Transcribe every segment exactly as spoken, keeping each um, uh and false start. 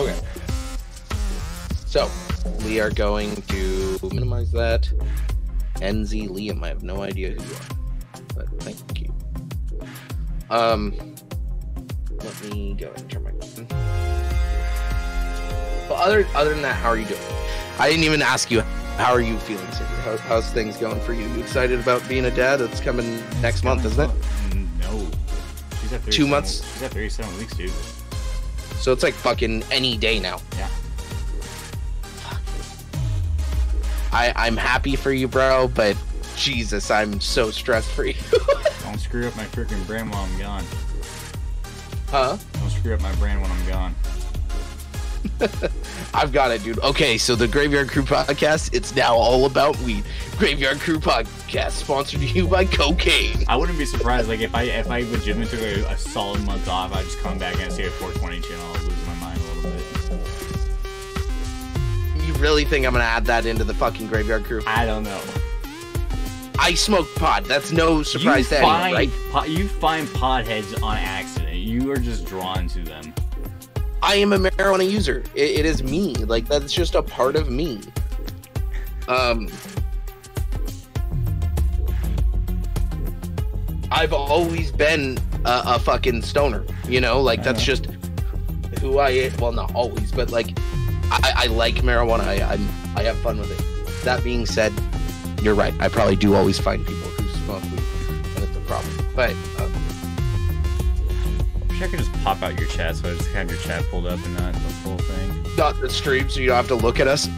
Okay. So, we are going to minimize that. N Z Liam, I have no idea who you are, but thank you. Um, let me go ahead and turn my button. But other other than that, how are you doing? I didn't even ask you, how are you feeling, Sabre? How, how's things going for you? You excited about being a dad? That's coming next coming month, isn't it? No. She's at Two months? She's at thirty-seven weeks, dude. So it's like fucking any day now. Yeah. I, I'm happy for you, bro, but Jesus, I'm so stressed for you. Don't screw up my freaking brand while I'm gone. Huh? Don't screw up my brand when I'm gone. I've got it, dude. Okay, so the Graveyard Crew Podcast, it's now all about weed. Graveyard Crew Podcast, sponsored to you by cocaine. I wouldn't be surprised, like, if I if I legitimately took a, a solid month off, I'd just come back and see a four twenty channel. I'll lose my mind a little bit. Really think I'm gonna add that into the fucking Graveyard Crew? I don't know. I smoke pot. That's no surprise to anyone, right? Po- you find potheads on accident. You are just drawn to them. I am a marijuana user. It, it is me. Like, that's just a part of me. Um, I've always been a, a fucking stoner. You know, like that's just who I am. Well, not always, but like. I, I like marijuana. I I'm, I have fun with it. That being said, you're right. I probably do always find people who smoke weed, and it's a problem. But um, I wish I could just pop out your chat so I just have your chat pulled up and not the full thing. Not the stream, so you don't have to look at us.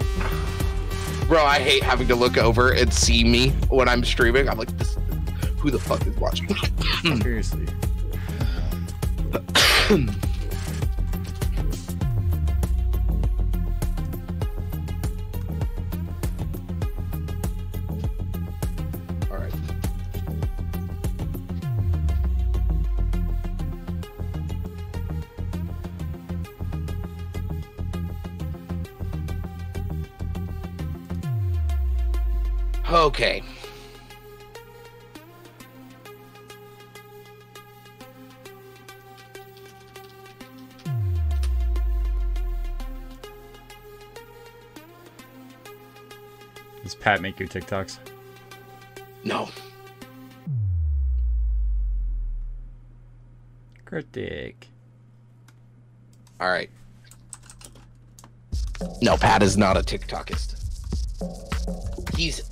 Bro, I hate having to look over and see me when I'm streaming. I'm like, this, who the fuck is watching? Seriously. Okay. Does Pat make your TikToks? No. Critic. All right. No, Pat is not a TikTokist. He's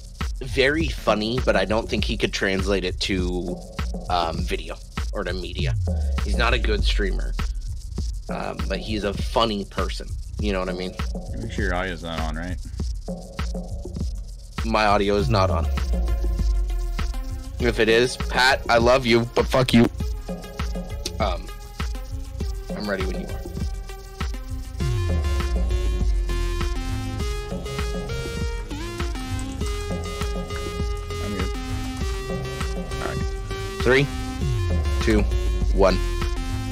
very funny, but I don't think he could translate it to um, video or to media. He's not a good streamer, um, but he's a funny person. You know what I mean? Make sure your audio's not on, right? My audio is not on. If it is, Pat, I love you, but fuck you. Um, I'm ready when you are. Three, two, one,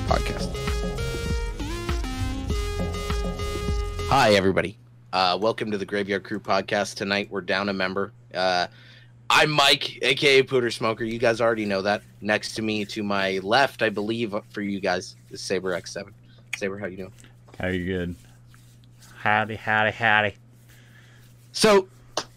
podcast. Hi, everybody. Uh, welcome to the Graveyard Crew Podcast. Tonight, we're down a member. Uh, I'm Mike, a k a. Pooter Smoker. You guys already know that. Next to me, to my left, I believe, for you guys, is Sabre X seven. Sabre, how you doing? How you good? Howdy, howdy, howdy. So...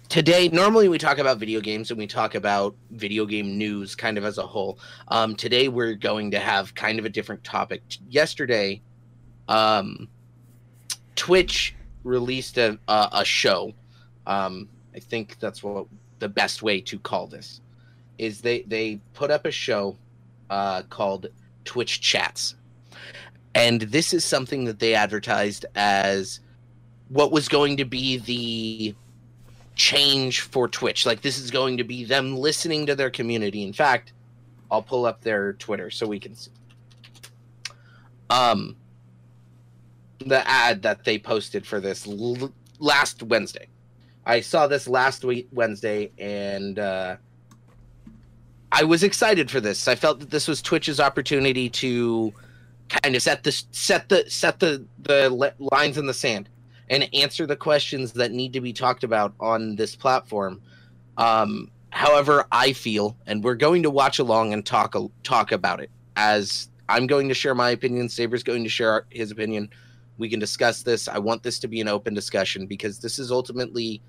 today, normally we talk about video games and we talk about video game news kind of as a whole. Um, today, we're going to have kind of a different topic. Yesterday, um, Twitch released a, a, a show. Um, I think that's what the best way to call this is. They, they put up a show uh, called Twitch Chats. And this is something that they advertised as what was going to be the... change for Twitch. Like, this is going to be them listening to their community. In fact, I'll pull up their Twitter so we can see um the ad that they posted for this l- last Wednesday. I saw this last week Wednesday, and uh I was excited for this. I felt that this was Twitch's opportunity to kind of set the set the set the the le- lines in the sand and answer the questions that need to be talked about on this platform. Um, however, I feel, and we're going to watch along and talk talk about it, as I'm going to share my opinion, Sabre's going to share his opinion, We can discuss this. I want this to be an open discussion because this is ultimately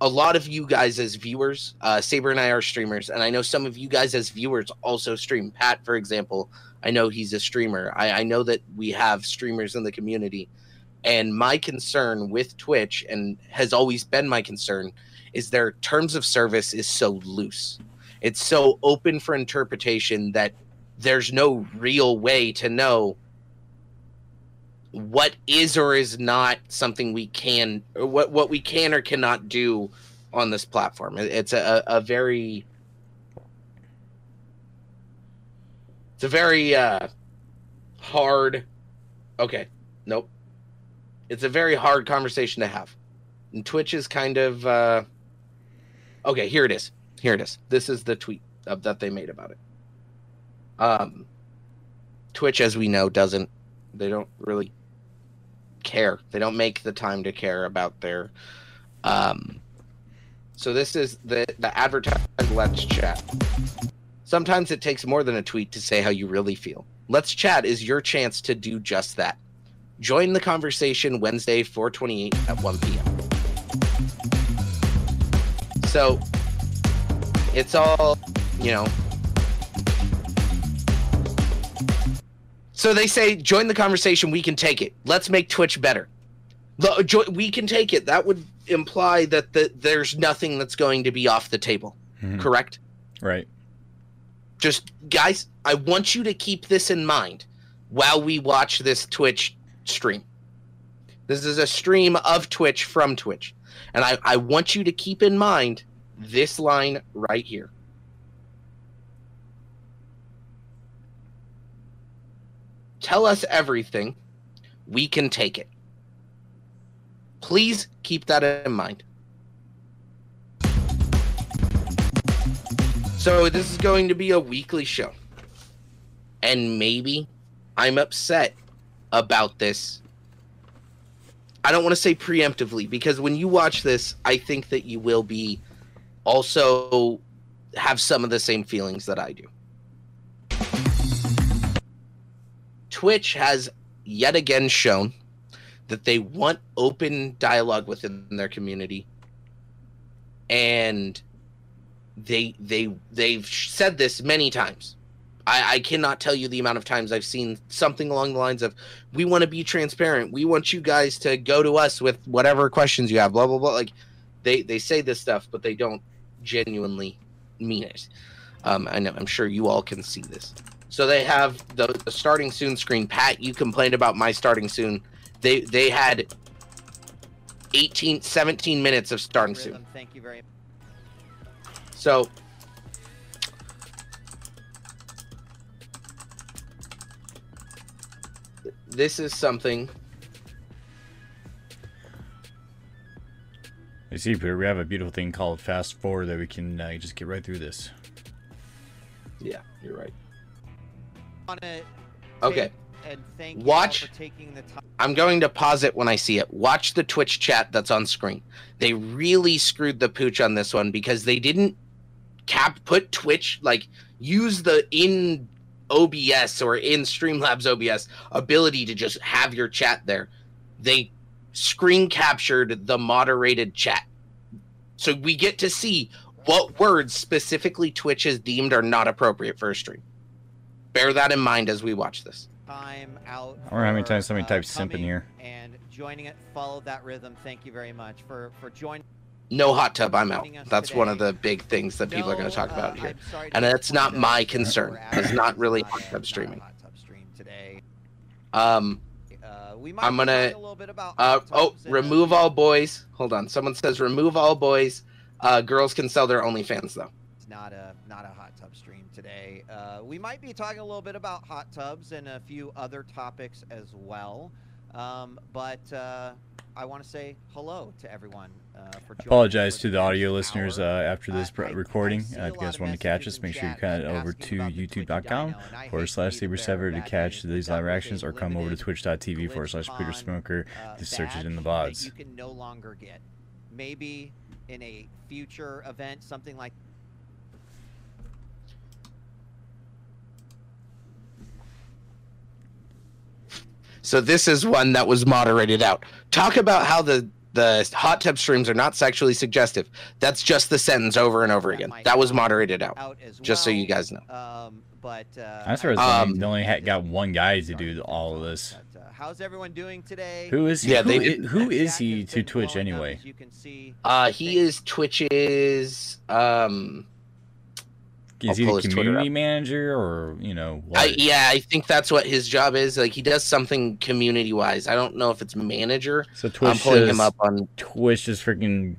a lot of you guys as viewers. Uh, Sabre and I are streamers, and I know some of you guys as viewers also stream. Pat, for example, I know he's a streamer. I, I know that we have streamers in the community. And my concern with Twitch, and has always been my concern, is their terms of service is so loose. It's so open for interpretation that there's no real way to know what is or is not something we can, or what, what we can or cannot do on this platform. It's a, a very, it's a very uh, hard, okay, nope. It's a very hard conversation to have. And Twitch is kind of, uh, okay, here it is. Here it is. This is the tweet of, that they made about it. Um, Twitch, as we know, doesn't, they don't really care. They don't make the time to care about their, um, so this is the, the advertisement, Let's Chat. Sometimes it takes more than a tweet to say how you really feel. Let's Chat is your chance to do just that. Join the conversation Wednesday, four twenty-eight at one p m So it's all, you know. So they say, join the conversation. We can take it. Let's make Twitch better. The, jo- we can take it. That would imply that the, there's nothing that's going to be off the table. Mm-hmm. Correct? Right. Just, guys, I want you to keep this in mind while we watch this Twitch stream. This is a stream of Twitch from Twitch. And I, I want you to keep in mind this line right here. Tell us everything. We can take it. Please keep that in mind. So this is going to be a weekly show. And maybe I'm upset about this. I don't want to say preemptively, because when you watch this, I think that you will be also have some of the same feelings that I do. Twitch has yet again shown that they want open dialogue within their community, and they they they've said this many times. I, I cannot tell you the amount of times I've seen something along the lines of, we want to be transparent. We want you guys to go to us with whatever questions you have, blah, blah, blah. Like they, they say this stuff, but they don't genuinely mean it. Um, I know, I'm sure you all can see this. So they have the, the starting soon screen. Pat, you complained about my starting soon. They they had eighteen, seventeen minutes of starting Rhythm, soon. Thank you very much. So this is something. You see, Pooter, we have a beautiful thing called fast forward that we can uh, just get right through this. Yeah, you're right. Okay. And thank you Watch. For taking the time. I'm going to pause it when I see it. Watch the Twitch chat that's on screen. They really screwed the pooch on this one because they didn't cap put Twitch, like use the in O B S or in Streamlabs O B S ability to just have your chat there. They screen captured the moderated chat. So we get to see what words specifically Twitch has deemed are not appropriate for a stream. Bear that in mind as we watch this. Time out. I wonder how many times somebody uh, types simp in here. And joining it, follow that rhythm. Thank you very much for, for joining. No hot tub, I'm out. That's today. One of the big things that people no, are going to talk about here. Uh, and that's not my concern. It's not really hot tub streaming. Hot tub stream today. Um, uh, we might I'm going to... Uh, oh, remove all boys. Hold on. Someone says remove all boys. Uh, girls can sell their OnlyFans, though. It's not a, not a hot tub stream today. Uh, we might be talking a little bit about hot tubs and a few other topics as well. Um, but... Uh, I want to say hello to everyone. Uh, for I apologize to the audio listeners uh, after this uh, I, recording. Uh, if you guys want to catch us, make sure you cut over to youtube.com forward slash SabreX7 to catch these live actions, or come over to twitch.tv forward slash Pooter Smoker to search it in the V O Ds. You can no longer get maybe in a future event something like. So this is one that was moderated out. Talk about how the, the hot tub streams are not sexually suggestive. That's just the sentence over and over that again. That was moderated out, out as well, just so you guys know. Um, but uh, I swear um, they only had, got one guy to do all of this. But, uh, how's everyone doing today? Who is he? Yeah, who, they did, who is he to Twitch anyway? You can see uh, he is Twitch's. Um, Is he a community manager or, you know? What? I, yeah, I think that's what his job is. Like, he does something community-wise. I don't know if it's manager. So Twitch I'm pulling just, him up on Twitch just freaking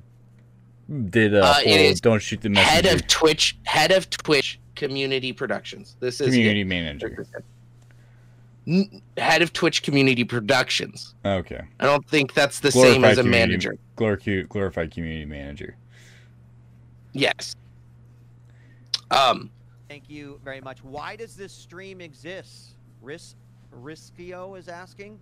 did a uh, full, don't shoot the messenger. Head of Twitch, head of Twitch community productions. This is community it. manager. Head of Twitch community productions. Okay. I don't think that's the glorified same as a manager. Glorified community manager. Yes. Um, Thank you very much. Why does this stream exist? Ris Riskio is asking.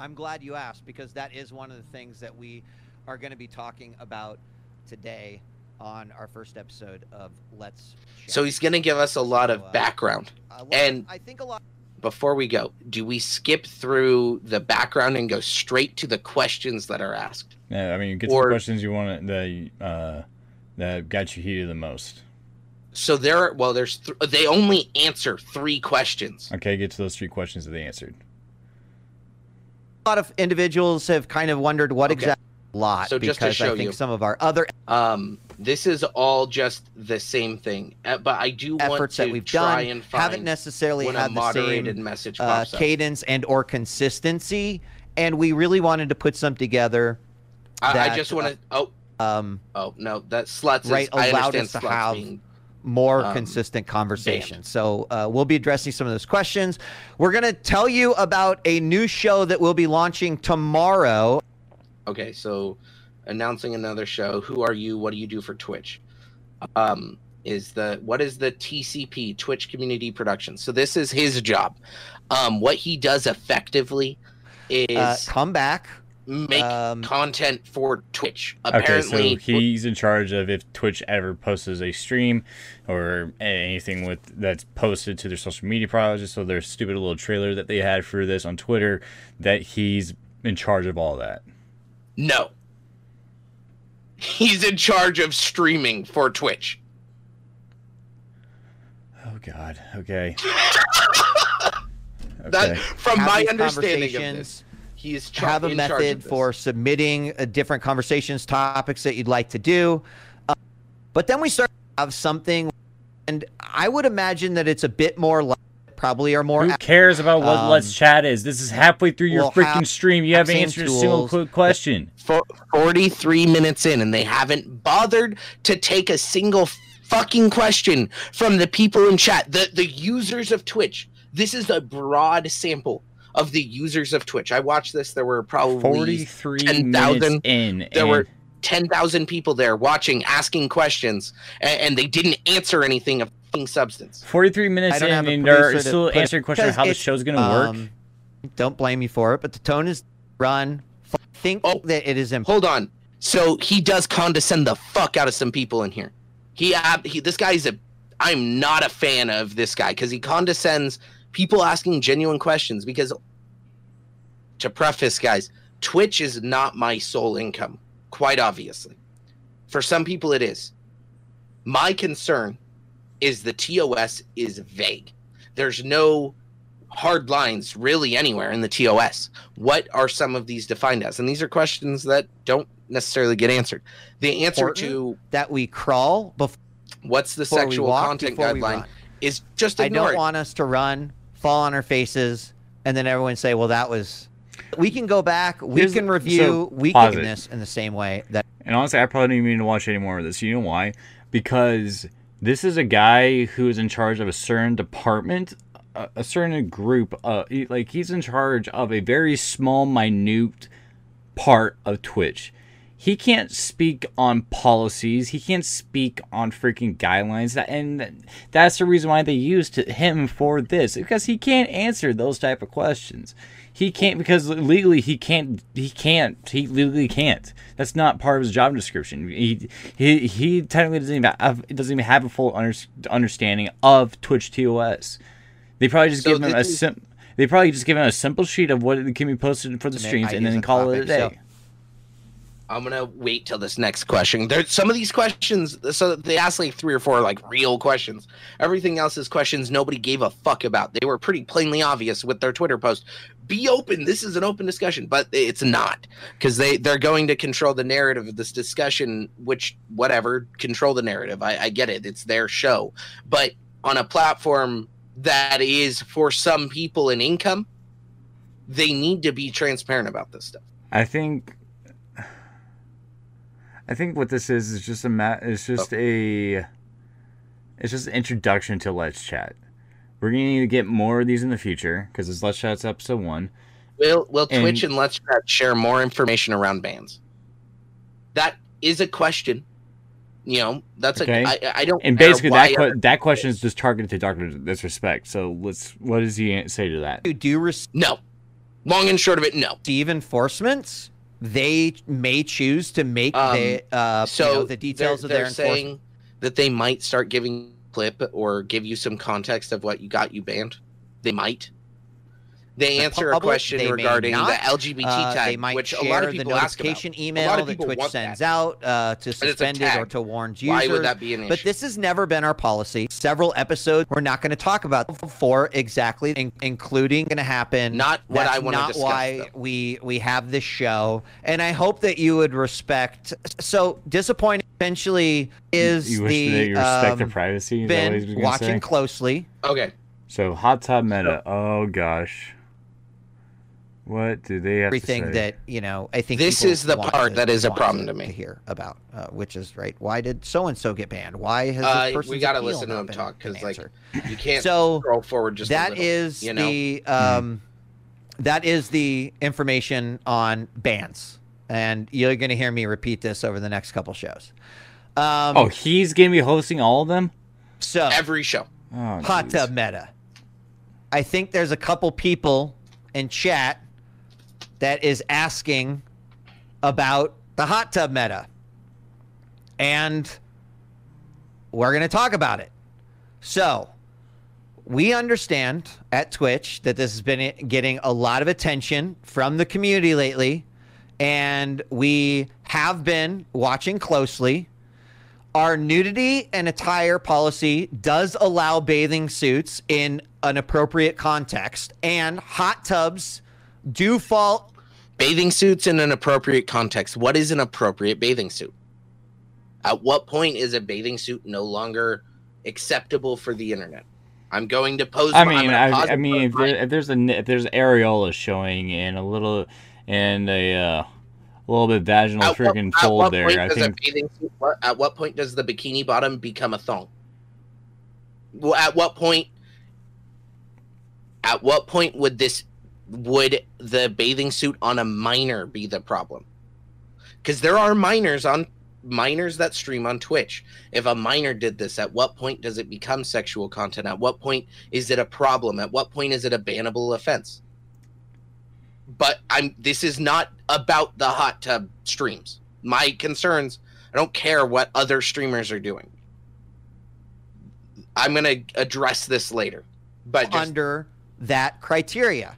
I'm glad you asked, because that is one of the things that we are going to be talking about today on our first episode of Let's Chat. So he's going to give us a lot of background. Uh, well, and I think a lot. Before we go, do we skip through the background and go straight to the questions that are asked? Yeah, I mean, get or, the questions you want that uh, that got you heated the most. So there are, well, there's, th they only answer three questions. Okay, get to those three questions that they answered. A lot of individuals have kind of wondered what okay. exactly a lot, so just because to show I think you. some of our other. Um, this is all just the same thing, uh, but I do efforts want to that we've try done and find haven't necessarily had the same message uh, cadence and or consistency. And we really wanted to put some together. I, that, I just want to, uh, oh, um, oh no, that sluts. Right. Is, allowed I us to have more um, consistent conversation. Damn. So uh, we'll be addressing some of those questions. We're going to tell you about a new show that we'll be launching tomorrow. Okay, so announcing another show. Who are you? What do you do for Twitch? Um, is the what is the T C P, Twitch Community Productions? So this is his job. Um, what he does effectively is uh, come back. Make um, content for Twitch. Apparently, okay, so he's in charge of if Twitch ever posts a stream or anything with that's posted to their social media projects. So their stupid little trailer that they had for this on Twitter, that he's in charge of all that. No, he's in charge of streaming for Twitch. Oh God. Okay. Okay. That, from Have my understanding of this. He's have a method for submitting uh, different conversations, topics that you'd like to do. Uh, but then we start to have something, and I would imagine that it's a bit more like probably are more. Who cares about what um, Let's Chat is? This is halfway through your we'll freaking have, stream. You haven't answered a single quick question. For forty-three minutes in, and they haven't bothered to take a single fucking question from the people in chat, the, the users of Twitch. This is a broad sample of the users of Twitch. I watched this. There were probably ten thousand in. There were ten thousand people there watching, asking questions, and, and they didn't answer anything of fucking substance. forty-three minutes in, and they're still answering questions on how the show's going to um, work. Don't blame me for it, but the tone is run. I think oh, that it is important. Hold on. So he does condescend the fuck out of some people in here. He, uh, he this guy is a... I'm not a fan of this guy because he condescends... people asking genuine questions, because to preface, guys, Twitch is not my sole income, quite obviously. For some people it is. My concern is the T O S is vague. There's no hard lines really anywhere in the T O S. What are some of these defined as? And these are questions that don't necessarily get answered. The answer to that we crawl before what's the sexual content guideline is just ignore I don't it. want us to run. fall on our faces, and then everyone say, well, that was... We can go back, we Here's, can review, so, we can do this in the same way. That and honestly, I probably don't even need to watch any more of this. You know why? Because this is a guy who is in charge of a certain department, a, a certain group. Uh, he, like, he's in charge of a very small, minute part of Twitch. He can't speak on policies. He can't speak on freaking guidelines. And that's the reason why they used him for this. Because he can't answer those type of questions. He can't, because legally he can't, he can't, he legally can't. That's not part of his job description. He he, he technically doesn't even, have, doesn't even have a full under, understanding of Twitch T O S. They probably just so give him a simple... They probably just give out a simple sheet of what can be posted for the streams and then call it a day. I'm gonna wait till this next question. There's some of these questions, so they asked like three or four like real questions. Everything else is questions nobody gave a fuck about. They were pretty plainly obvious with their Twitter post. Be open. This is an open discussion, but it's not, because they they're going to control the narrative of this discussion. Which whatever, control the narrative. I, I get it. It's their show, but on a platform that is for some people an income, they need to be transparent about this stuff. I think. I think what this is is just a ma it's just oh. a it's just an introduction to Let's Chat. We're gonna need to get more of these in the future because it's Let's Chat's episode one. Will Will and, Twitch and Let's Chat share more information around bans? That is a question. You know, that's okay. a I, I don't. And basically, that qu that question is just targeted to Doctor Disrespect. So let's. What does he say to that? You do receive no. Long and short of it, no. Receive enforcements. They may choose to make um, the, uh, so you know, the details they're, of their enforcement. Saying that they might start giving clip or give you some context of what you got you banned. They might. They the answer public, a question regarding the L G B T uh, tag, might which a lot of people the notification ask about. Email a lot of that Twitch sends that. out uh, to suspend it or to warn users. Why would that be an issue? But this has never been our policy. Several episodes we're not going to talk about before exactly, in including going to happen. Not what That's I want to discuss. Not why though. we we have this show, and I hope that you would respect. So disappointing essentially is you, you wish the that you respect um, their privacy. Is been that what watching say? closely. Okay. So hot tub meta. Oh gosh. What do they have everything to say? That you know I think this is the part to, that is a problem to me to hear about uh, which is right why did so and so get banned, why has uh, this person we got to listen to them talk, because like you can't so scroll forward just that a little, is you know? the um mm-hmm. That is the information on bans, and you're going to hear me repeat this over the next couple shows. Um oh, he's going to be hosting all of them, so every show. Oh, hot tub meta. I think there's a couple people in chat that is asking about the hot tub meta, and we're going to talk about it. So we understand at Twitch that this has been getting a lot of attention from the community lately, and we have been watching closely. Our nudity and attire policy does allow bathing suits in an appropriate context, and hot tubs do fall. Bathing suits in an appropriate context. What is an appropriate bathing suit? At what point is a bathing suit no longer acceptable for the internet? I'm going to pose. I mean, I, I mean, if, there, if there's a if there's areola showing and a little and a uh, a little bit vaginal freaking fold there, I think. Suit, at what point does the bikini bottom become a thong? Well, at what point? At what point would this? Would the bathing suit on a minor be the problem? Because there are minors on minors that stream on Twitch. If a minor did this, at what point does it become sexual content? At what point is it a problem? At what point is it a bannable offense? But I'm this is not about the hot tub streams. My concerns, I don't care what other streamers are doing. I'm gonna address this later. But just, under that criteria.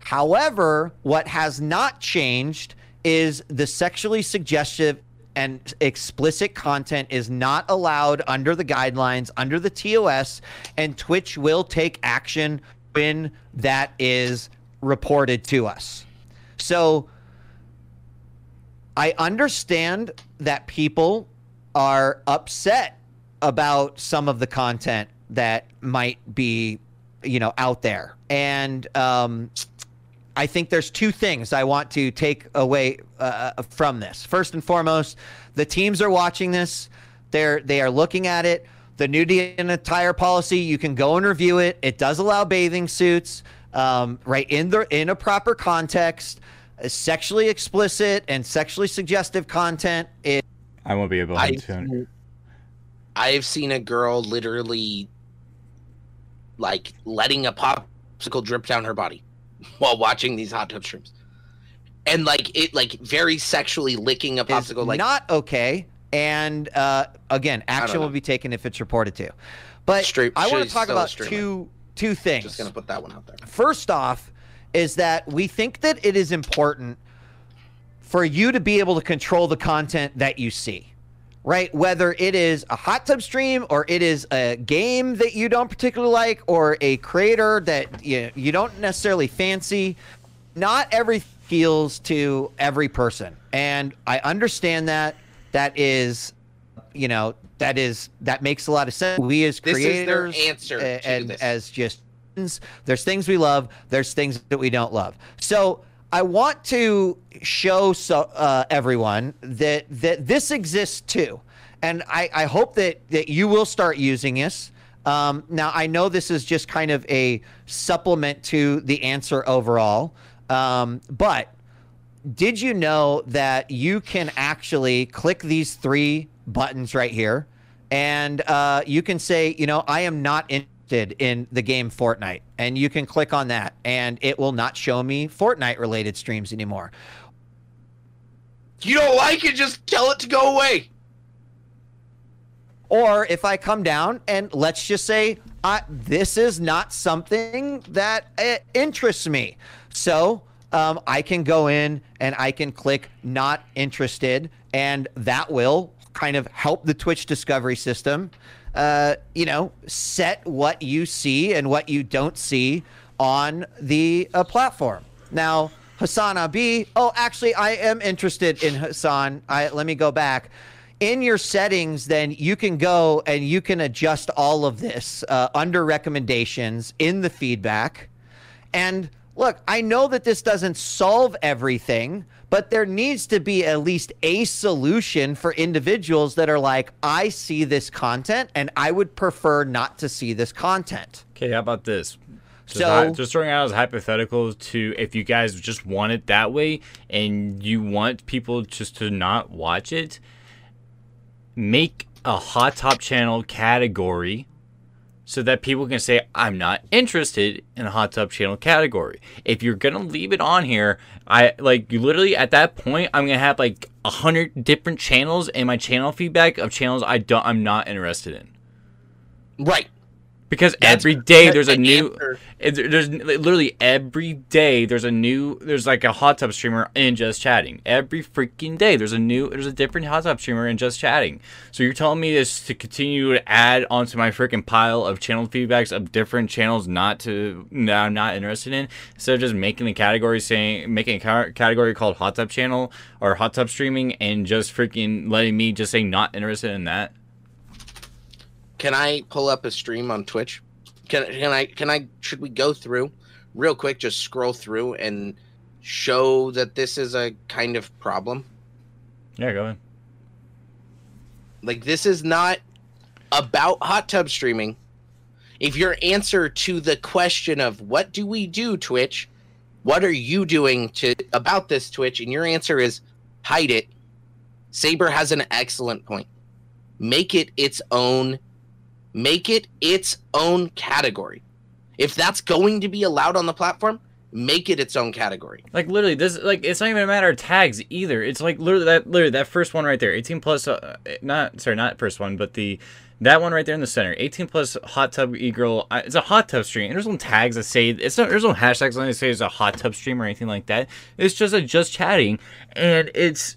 However, what has not changed is the sexually suggestive and explicit content is not allowed under the guidelines, under the T O S, and Twitch will take action when that is reported to us. So I understand that people are upset about some of the content that might be, you know, out there. And, um, I think there's two things I want to take away uh, from this. First and foremost, the teams are watching this. They're, they are looking at it. The nudity and attire policy, you can go and review it. It does allow bathing suits, um, right, in, the, in a proper context. Uh, sexually explicit and sexually suggestive content. Is I won't be able to. I've seen, I've seen a girl literally, like, letting a popsicle drip down her body while watching these hot tub streams, and like it like very sexually licking a popsicle, like not okay. And uh again, action will be taken if it's reported to. But I want to talk about two two things. Just gonna put that one out there. First off, is that we think that it is important for you to be able to control the content that you see, right? Whether it is a hot tub stream or it is a game that you don't particularly like or a creator that you, you don't necessarily fancy, not everything appeals to every person. And I understand that. That is, you know, that is, that makes a lot of sense. We as creators, this is their answer to and this. As just, there's things we love, there's things that we don't love. So I want to show so, uh, everyone that, that this exists too. And I, I hope that, that you will start using this. Um, now, I know this is just kind of a supplement to the answer overall. Um, but did you know that you can actually click these three buttons right here? And uh, you can say, you know, I am not interested in the game Fortnite. And you can click on that and it will not show me Fortnite related streams anymore. You don't like it, just tell it to go away. Or if I come down and let's just say, I, this is not something that it interests me. So um, I can go in and I can click not interested, and that will kind of help the Twitch discovery system, uh, you know, set what you see and what you don't see on the uh, platform. Now, HasanAbi, oh, actually, I am interested in Hasan. I, let me go back. In your settings, then you can go and you can adjust all of this uh, under recommendations in the feedback. And look, I know that this doesn't solve everything, but there needs to be at least a solution for individuals that are like, I see this content and I would prefer not to see this content. Okay, how about this? Just so I, just throwing out as hypothetical to if you guys just want it that way and you want people just to not watch it, make a hot top channel category so that people can say, I'm not interested in a hot tub channel category. If you're gonna leave it on here, I like you literally at that point, I'm gonna have like a hundred different channels in my channel feedback of channels I don't, I'm not interested in. Right. Because that's, every day there's a new, there's literally every day there's a new, there's like a hot tub streamer in Just Chatting. Every freaking day there's a new, there's a different hot tub streamer in Just Chatting. So you're telling me this to continue to add onto my freaking pile of channel feedbacks of different channels not to, that I'm not interested in, instead of just making a category saying, making a category called hot tub channel or hot tub streaming and just freaking letting me just say not interested in that. Can I pull up a stream on Twitch? Can, can I, can I, should we go through real quick, just scroll through and show that this is a kind of problem? Yeah, go ahead. Like, this is not about hot tub streaming. If your answer to the question of what do we do, Twitch, what are you doing to about this, Twitch, and your answer is hide it, Sabre has an excellent point. Make it its own Make it its own category. If that's going to be allowed on the platform, make it its own category. Like literally, this like it's not even a matter of tags either. It's like literally that literally that first one right there, eighteen plus. Uh, not sorry, not first one, but the that one right there in the center, eighteen plus hot tub e-girl. It's a hot tub stream. There's no tags that say it's not. There's no hashtags that say it's a hot tub stream or anything like that. It's just a Just Chatting, and it's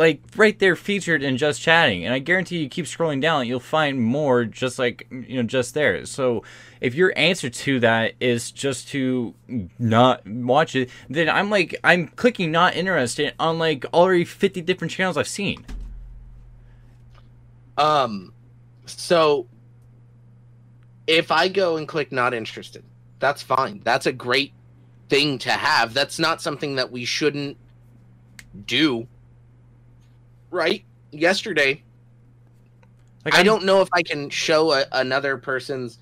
like right there featured in Just Chatting, and I guarantee you keep scrolling down, you'll find more just like, you know, just there. So if your answer to that is just to not watch it, then I'm like, I'm clicking not interested on like already fifty different channels I've seen. Um, so if I go and click not interested, that's fine. That's a great thing to have. That's not something that we shouldn't do. Right? Yesterday, like I don't know if I can show a, another person's,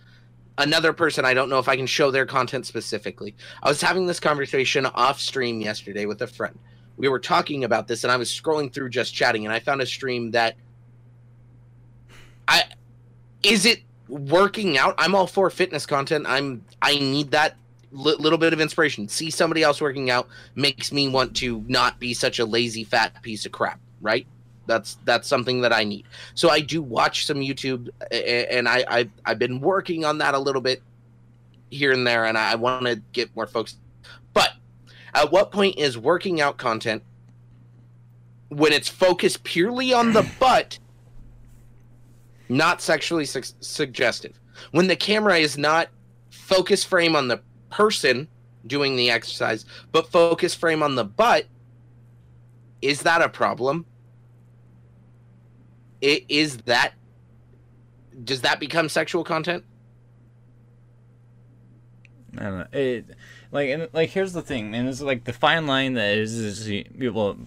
another person, I don't know if I can show their content specifically. I was having this conversation off stream yesterday with a friend. We were talking about this, and I was scrolling through Just Chatting, and I found a stream that, I, is it working out? I'm all for fitness content. I'm, I need that li- little bit of inspiration. See somebody else working out makes me want to not be such a lazy, fat piece of crap, right? That's that's something that I need. So I do watch some YouTube, and I, I've, I've been working on that a little bit. here and there, and I, I want to get more folks. But at what point is working out content, when it's focused purely on the butt, not sexually su suggestive? When the camera is not focus frame on the person doing the exercise, but focus frame on the butt, is that a problem? It is that, does that become sexual content? I don't know. It, like, and, like, here's the thing, and it's like the fine line that is, is well,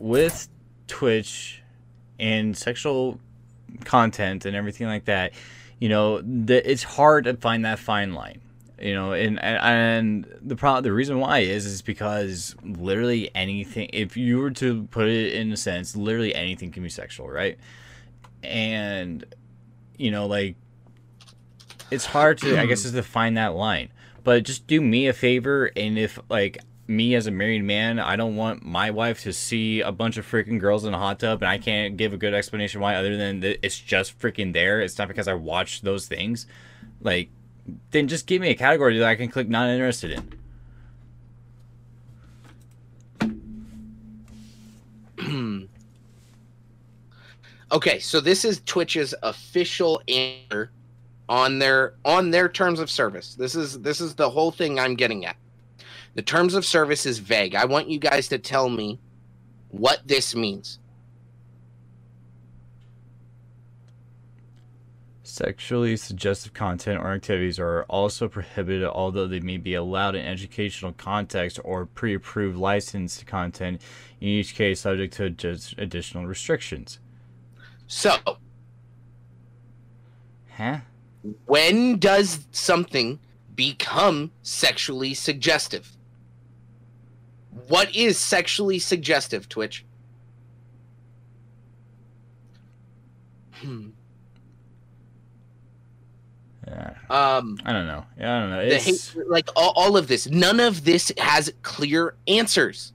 with Twitch and sexual content and everything like that, you know, the, it's hard to find that fine line, you know, and and, and the problem, the reason why is is because literally anything, if you were to put it in a sense, literally anything can be sexual, right? And you know, like, it's hard to, I guess, is to find that line. But just do me a favor, and if, like, me as a married man, I don't want my wife to see a bunch of freaking girls in a hot tub, and I can't give a good explanation why, other than that it's just freaking there. It's not because I watched those things. Like, then just give me a category that I can click not interested in. Okay, so this is Twitch's official answer on their on their terms of service. This is this is the whole thing I'm getting at. The terms of service is vague. I want you guys to tell me what this means. Sexually suggestive content or activities are also prohibited, although they may be allowed in educational context or pre-approved licensed content, in each case subject to just additional restrictions. So, huh? When does something become sexually suggestive? What is sexually suggestive, Twitch? Hmm. Yeah. Um, I don't know. Yeah, I don't know. It's... The hate, like all, all of this, none of this has clear answers.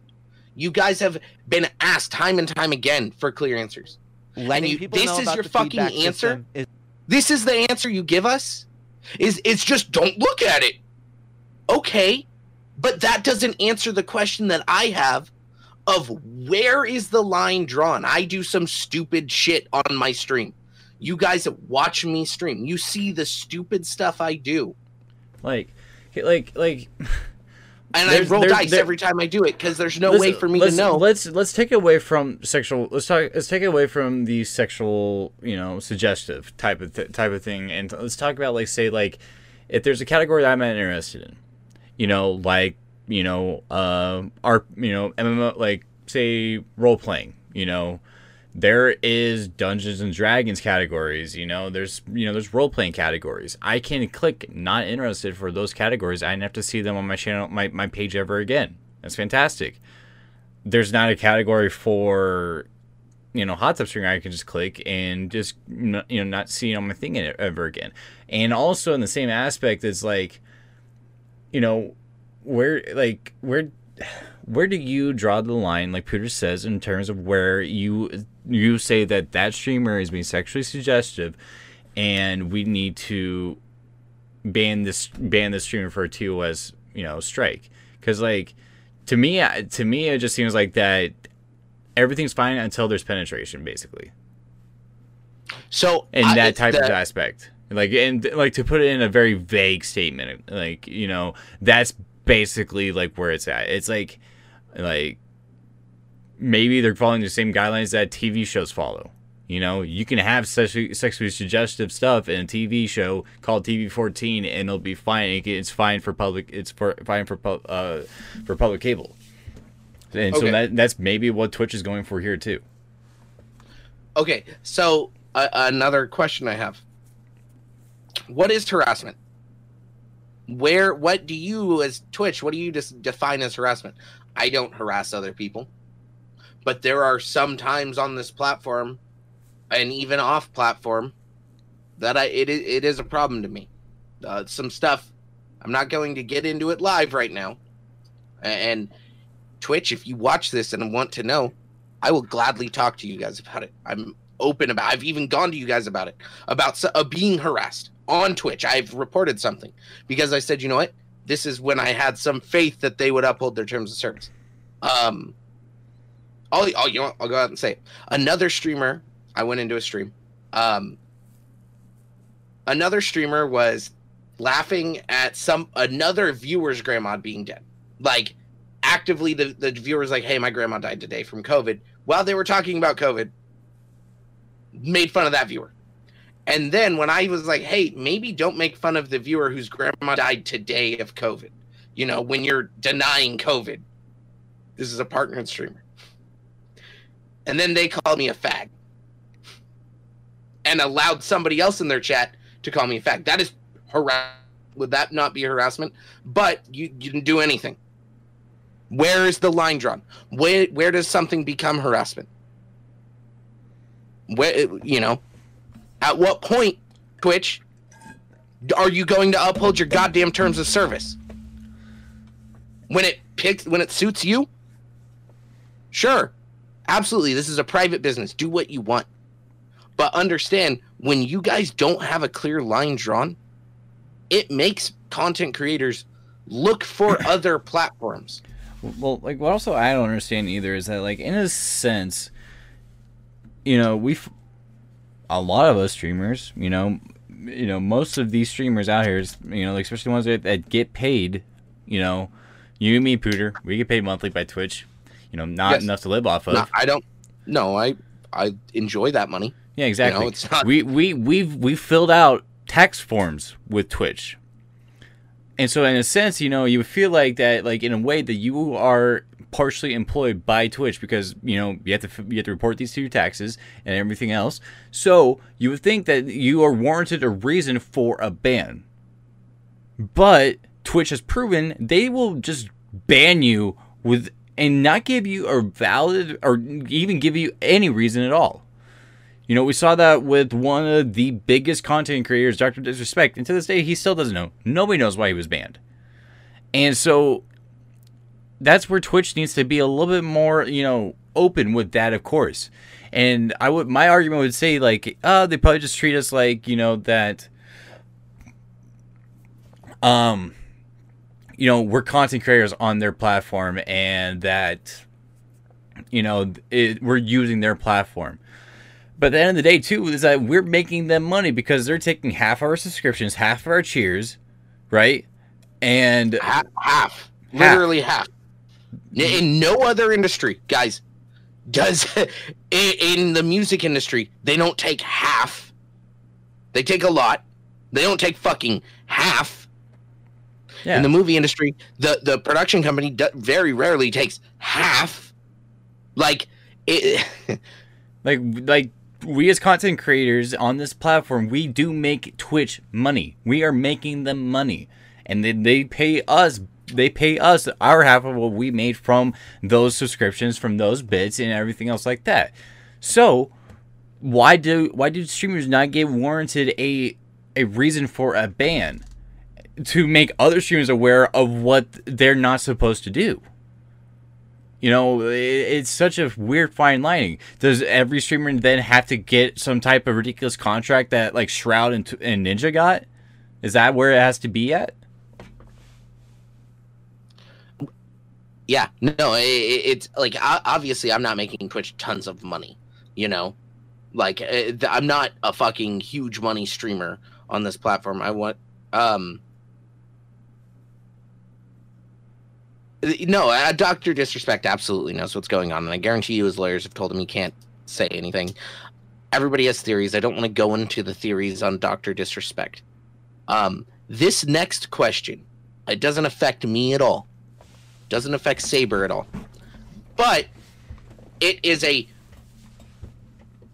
You guys have been asked time and time again for clear answers. Letting you, people this know is about your the fucking answer. Is... This is the answer you give us. Is it's just don't look at it. Okay, but that doesn't answer the question that I have of where is the line drawn. I do some stupid shit on my stream. You guys that watch me stream, you see the stupid stuff I do. Like, like, like. And I roll dice there, every time I do it because there's no way for me to know. Let's let's take it away from sexual. Let's talk. Let's take it away from the sexual, you know, suggestive type of th type of thing, and let's talk about, like, say, like, if there's a category that I'm not interested in, you know, like, you know, uh, our, you know, M M O, like, say, role playing, you know. There is Dungeons and Dragons categories, you know, there's, you know, there's role-playing categories. I can click not interested for those categories. I didn't have to see them on my channel, my, my page ever again. That's fantastic. There's not a category for, you know, hot tub stream. I can just click and just, you know, not see on my thing ever again. And also in the same aspect, it's like, you know, where, like, where... where do you draw the line, like Pooter says, in terms of where you you say that that streamer is being sexually suggestive, and we need to ban this ban this streamer for a T O S, you know, strike? Because, like, to me to me it just seems like that everything's fine until there's penetration, basically. So in that I, type that of aspect, like, and like to put it in a very vague statement, like, you know, that's basically like where it's at. It's like, like maybe they're following the same guidelines that T V shows follow. You know, you can have sexually, sexually suggestive stuff in a T V show called T V fourteen, and it'll be fine. It's fine for public. It's for, fine for uh for public cable. And okay, so that that's maybe what Twitch is going for here too. Okay, so uh, another question I have: what is harassment? Where, what do you, as Twitch, what do you just define as harassment? I don't harass other people, but there are some times on this platform, and even off platform, that I it it is a problem to me. Uh, some stuff, I'm not going to get into it live right now. And Twitch, if you watch this and want to know, I will gladly talk to you guys about it. I'm open about. I've even gone to you guys about it, about uh, being harassed on Twitch. I've reported something because I said, you know what? This is when I had some faith that they would uphold their terms of service. Um, I'll, I'll, you know, I'll go out and say it. Another streamer, I went into a stream. Um, another streamer was laughing at some another viewer's grandma being dead. Like, actively, the, the viewer's like, hey, my grandma died today from COVID. While they were talking about COVID, made fun of that viewer. And then when I was like, hey, maybe don't make fun of the viewer whose grandma died today of COVID. You know, when you're denying COVID. This is a partnered streamer. And then they called me a fag. And allowed somebody else in their chat to call me a fag. That is harassment. Would that not be harassment? But you, you didn't do anything. Where is the line drawn? Where, where does something become harassment? Where, you know... At what point, Twitch, are you going to uphold your goddamn terms of service? When it picks, when it suits you? Sure. Absolutely. This is a private business. Do what you want. But understand, when you guys don't have a clear line drawn, it makes content creators look for other platforms. Well, like, what also I don't understand either is that, like, in a sense, you know, we've... a lot of us streamers, you know, you know, most of these streamers out here, is, you know, like especially ones that, that get paid, you know, you and me, Pooter, we get paid monthly by Twitch, you know, not yes. enough to live off of. No, I don't. No, I I enjoy that money. Yeah, exactly. You know, it's not... We we we've we filled out tax forms with Twitch, and so in a sense, you know, you feel like that, like in a way that you are partially employed by Twitch because, you know, you have to you have to report these to your taxes and everything else. So you would think that you are warranted a reason for a ban. But Twitch has proven they will just ban you with and not give you a valid or even give you any reason at all. You know, we saw that with one of the biggest content creators, Doctor Disrespect, and to this day he still doesn't know. Nobody knows why he was banned. And so that's where Twitch needs to be a little bit more, you know, open with that, of course. And I would, my argument would say, like, uh, they probably just treat us like, you know, that, um, you know, we're content creators on their platform and that, you know, it, we're using their platform. But at the end of the day, too, is that we're making them money because they're taking half our subscriptions, half of our cheers, right? And half, half. literally half. half. In no other industry, guys, does in the music industry, they don't take half. They take a lot. They don't take fucking half. Yeah. In the movie industry, the, the production company do, very rarely takes half. Like, it, like, like we as content creators on this platform, we do make Twitch money. We are making them money. And then they pay us They pay us our half of what we made from those subscriptions, from those bits, and everything else like that. So, why do why do streamers not get warranted a a reason for a ban to make other streamers aware of what they're not supposed to do? You know, it, it's such a weird fine line. Does every streamer then have to get some type of ridiculous contract that like Shroud and, and Ninja got? Is that where it has to be at? Yeah, no, it, it's like, obviously I'm not making Twitch tons of money, you know, like I'm not a fucking huge money streamer on this platform. I want, um, no, uh, Doctor Disrespect absolutely knows what's going on. And I guarantee you his lawyers have told him he can't say anything. Everybody has theories. I don't want to go into the theories on Doctor Disrespect. Um, this next question, it doesn't affect me at all. Doesn't affect Sabre at all, but it is a.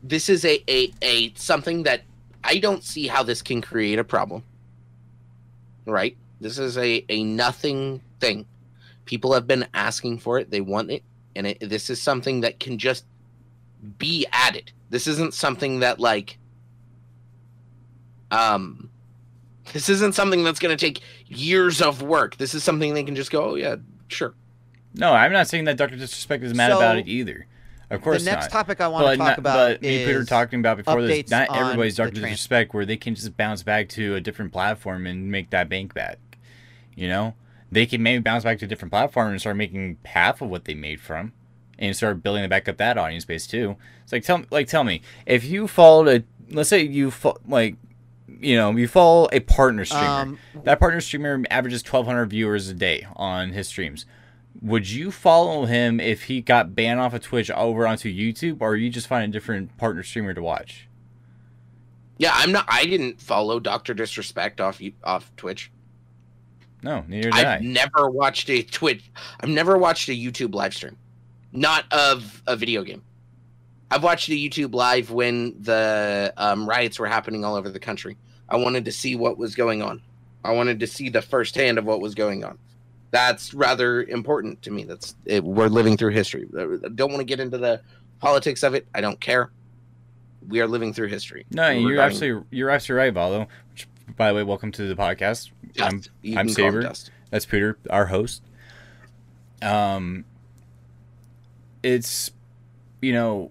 This is a, a a something that I don't see how this can create a problem. Right? This is a a nothing thing. People have been asking for it. They want it, and it, this is something that can just be added. This isn't something that like. Um, this isn't something that's going to take years of work. This is something they can just go, oh yeah. Sure. No, I'm not saying that Doctor Disrespect is mad so, about it either. Of course The next not. topic I want but to talk not, about but is me and Pooter talking about before this, not everybody's Doctor Disrespect, where they can just bounce back to a different platform and make that bank back. You know? They can maybe bounce back to a different platform and start making half of what they made from and start building back up that audience base too. It's like, tell, like, tell me, if you followed a, let's say you, fo like, you know, you follow a partner streamer. Um, that partner streamer averages twelve hundred viewers a day on his streams. Would you follow him if he got banned off of Twitch over onto YouTube, or you just find a different partner streamer to watch? Yeah, I'm not. I didn't follow Doctor Disrespect off off Twitch. No, neither did I. I've never watched a Twitch. I've never watched a YouTube live stream, not of a video game. I've watched a YouTube live when the um, riots were happening all over the country. I wanted to see what was going on. I wanted to see the firsthand of what was going on. That's rather important to me. That's it, we're living through history. I don't want to get into the politics of it. I don't care. We are living through history. No, regarding... you're absolutely you're absolutely right, Valo. Which, by the way, welcome to the podcast. Dust. I'm I'm Sabre. That's Pooter, our host. Um, it's you know.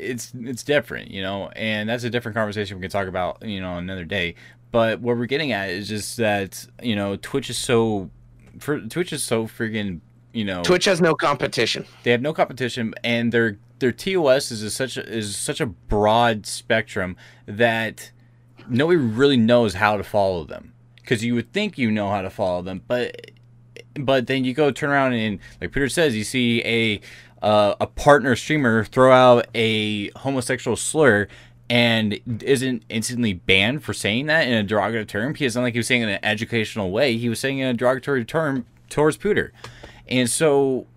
It's it's different, you know, and that's a different conversation we can talk about, you know, another day. But what we're getting at is just that, you know, Twitch is so, for, Twitch is so freaking, you know. Twitch has no competition. They have no competition, and their their T O S is a, such a, is such a broad spectrum that nobody really knows how to follow them. Because you would think you know how to follow them, but but then you go turn around and, like Pooter says, you see a. Uh, a partner streamer throw out a homosexual slur and isn't instantly banned for saying that in a derogatory term. He isn't like he was saying it in an educational way. He was saying it in a derogatory term towards Pooter. And so,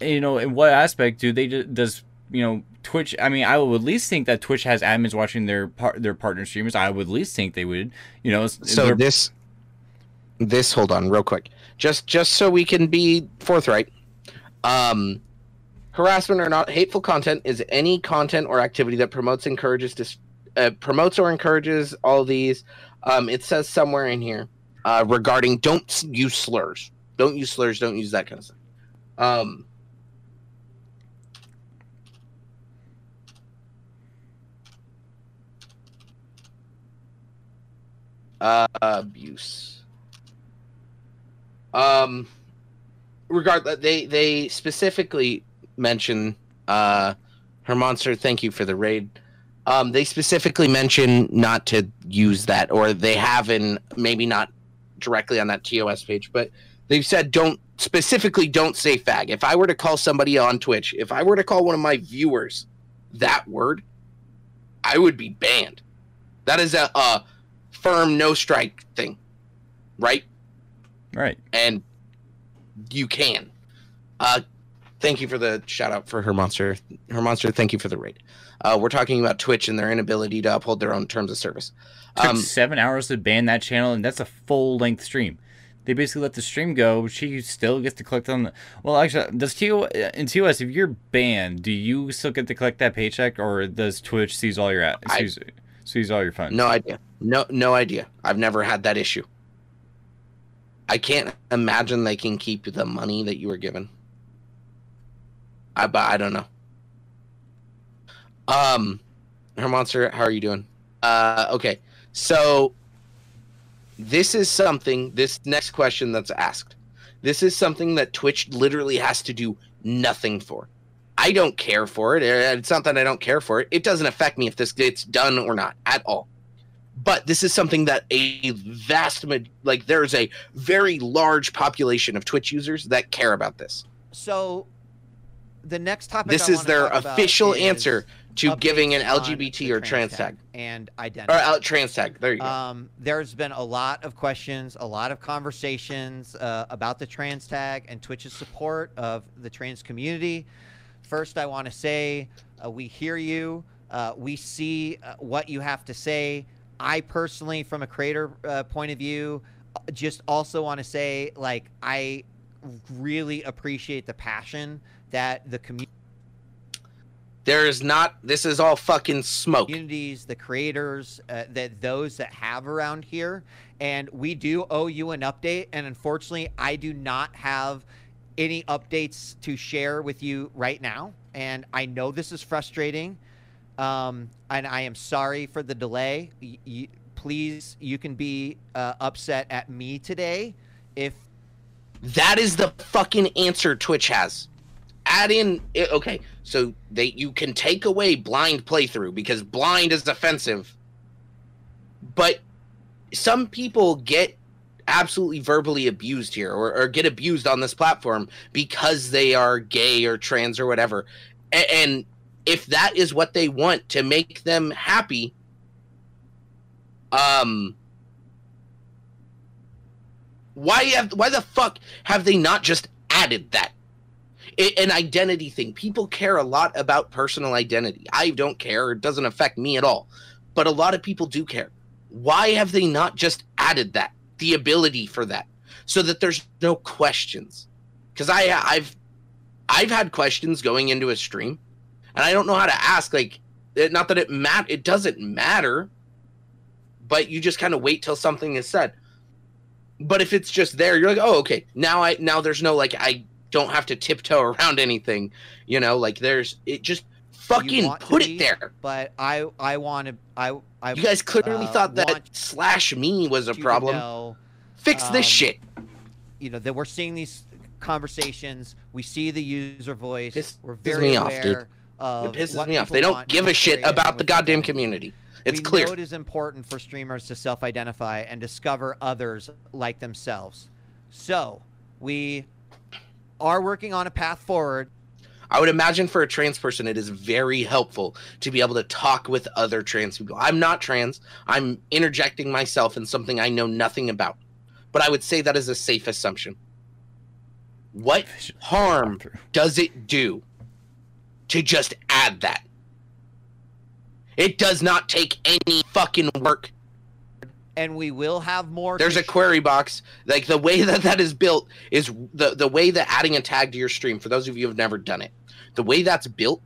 you know, in what aspect do they does you know Twitch? I mean, I would at least think that Twitch has admins watching their par their partner streamers. I would at least think they would. You know, so this this hold on real quick, just just so we can be forthright. Um. Harassment or not, hateful content is any content or activity that promotes, encourages, dis uh, promotes or encourages all these. Um, it says somewhere in here uh, regarding don't use slurs, don't use slurs, don't use that kind of stuff. Um, uh, abuse. Um, regardless, they they specifically. mention uh her monster thank you for the raid. Um they specifically mention not to use that, or they have in maybe not directly on that T O S page, but they've said don't specifically don't say fag. If I were to call somebody on Twitch, if I were to call one of my viewers that word, I would be banned. That is a, a firm no strike thing, right? Right. And you can uh thank you for the shout out for her monster. Her monster, thank you for the raid. Uh, we're talking about Twitch and their inability to uphold their own terms of service. It took um, seven hours to ban that channel, and that's a full length stream. They basically let the stream go. She still gets to collect on the. Well, actually, does T O S, in T O S, if you're banned, do you still get to collect that paycheck, or does Twitch seize all your seize, I, seize all your funds? No idea. No, no idea. I've never had that issue. I can't imagine they can keep the money that you were given. I, but I don't know. Um, her monster, how are you doing? Uh, okay, so this is something, this next question that's asked, this is something that Twitch literally has to do nothing for. I don't care for it. It's not that I don't care for it. It doesn't affect me if this gets done or not at all. But this is something that a vast, like there's a very large population of Twitch users that care about this. So... the next topic. This is their official answer to giving an L G B T or trans tag and identity. Or uh, trans tag. There you go. Um, there's been a lot of questions, a lot of conversations uh, about the trans tag and Twitch's support of the trans community. First, I want to say uh, we hear you. Uh, we see uh, what you have to say. I personally, from a creator uh, point of view, just also want to say, like, I really appreciate the passion that the community, there is not, this is all fucking smoke. Communities, the creators, uh, that those that have around here, and we do owe you an update. And unfortunately, I do not have any updates to share with you right now. and I know this is frustrating, um, and I am sorry for the delay. Y y please, you can be uh, upset at me today if... That is the fucking answer Twitch has. Add in... Okay, so they, you can take away blind playthrough because blind is offensive. But some people get absolutely verbally abused here or, or get abused on this platform because they are gay or trans or whatever. A and if that is what they want to make them happy, um... Why have, why the fuck have they not just added that? It, an identity thing. People care a lot about personal identity. I don't care. It doesn't affect me at all. But a lot of people do care. Why have they not just added that? The ability for that. So that there's no questions. Because I I've I've had questions going into a stream. And I don't know how to ask. Like, it, not that it mat- it doesn't matter. But you just kind of wait till something is said. But if it's just there, you're like, oh, okay. Now I now there's no, like, I don't have to tiptoe around anything. You know, like, there's, it just fucking put it there. But I I want to, I, I you guys clearly uh, thought that slash me was a problem. Know, Fix um, this shit. You know, that we're seeing these conversations. We see the user voice. Piss, we're very pisses aware me off, dude. Of it pisses me off. They don't give a shit about the goddamn community. It's we clear. Know it is important for streamers to self-identify and discover others like themselves. So we are working on a path forward. I would imagine for a trans person, it is very helpful to be able to talk with other trans people. I'm not trans. I'm interjecting myself in something I know nothing about. But I would say that is a safe assumption. What harm does it do to just add that? It does not take any fucking work. And we will have more. There's a query box. Like, the way that that is built is the, the way that adding a tag to your stream, for those of you who have never done it, the way that's built.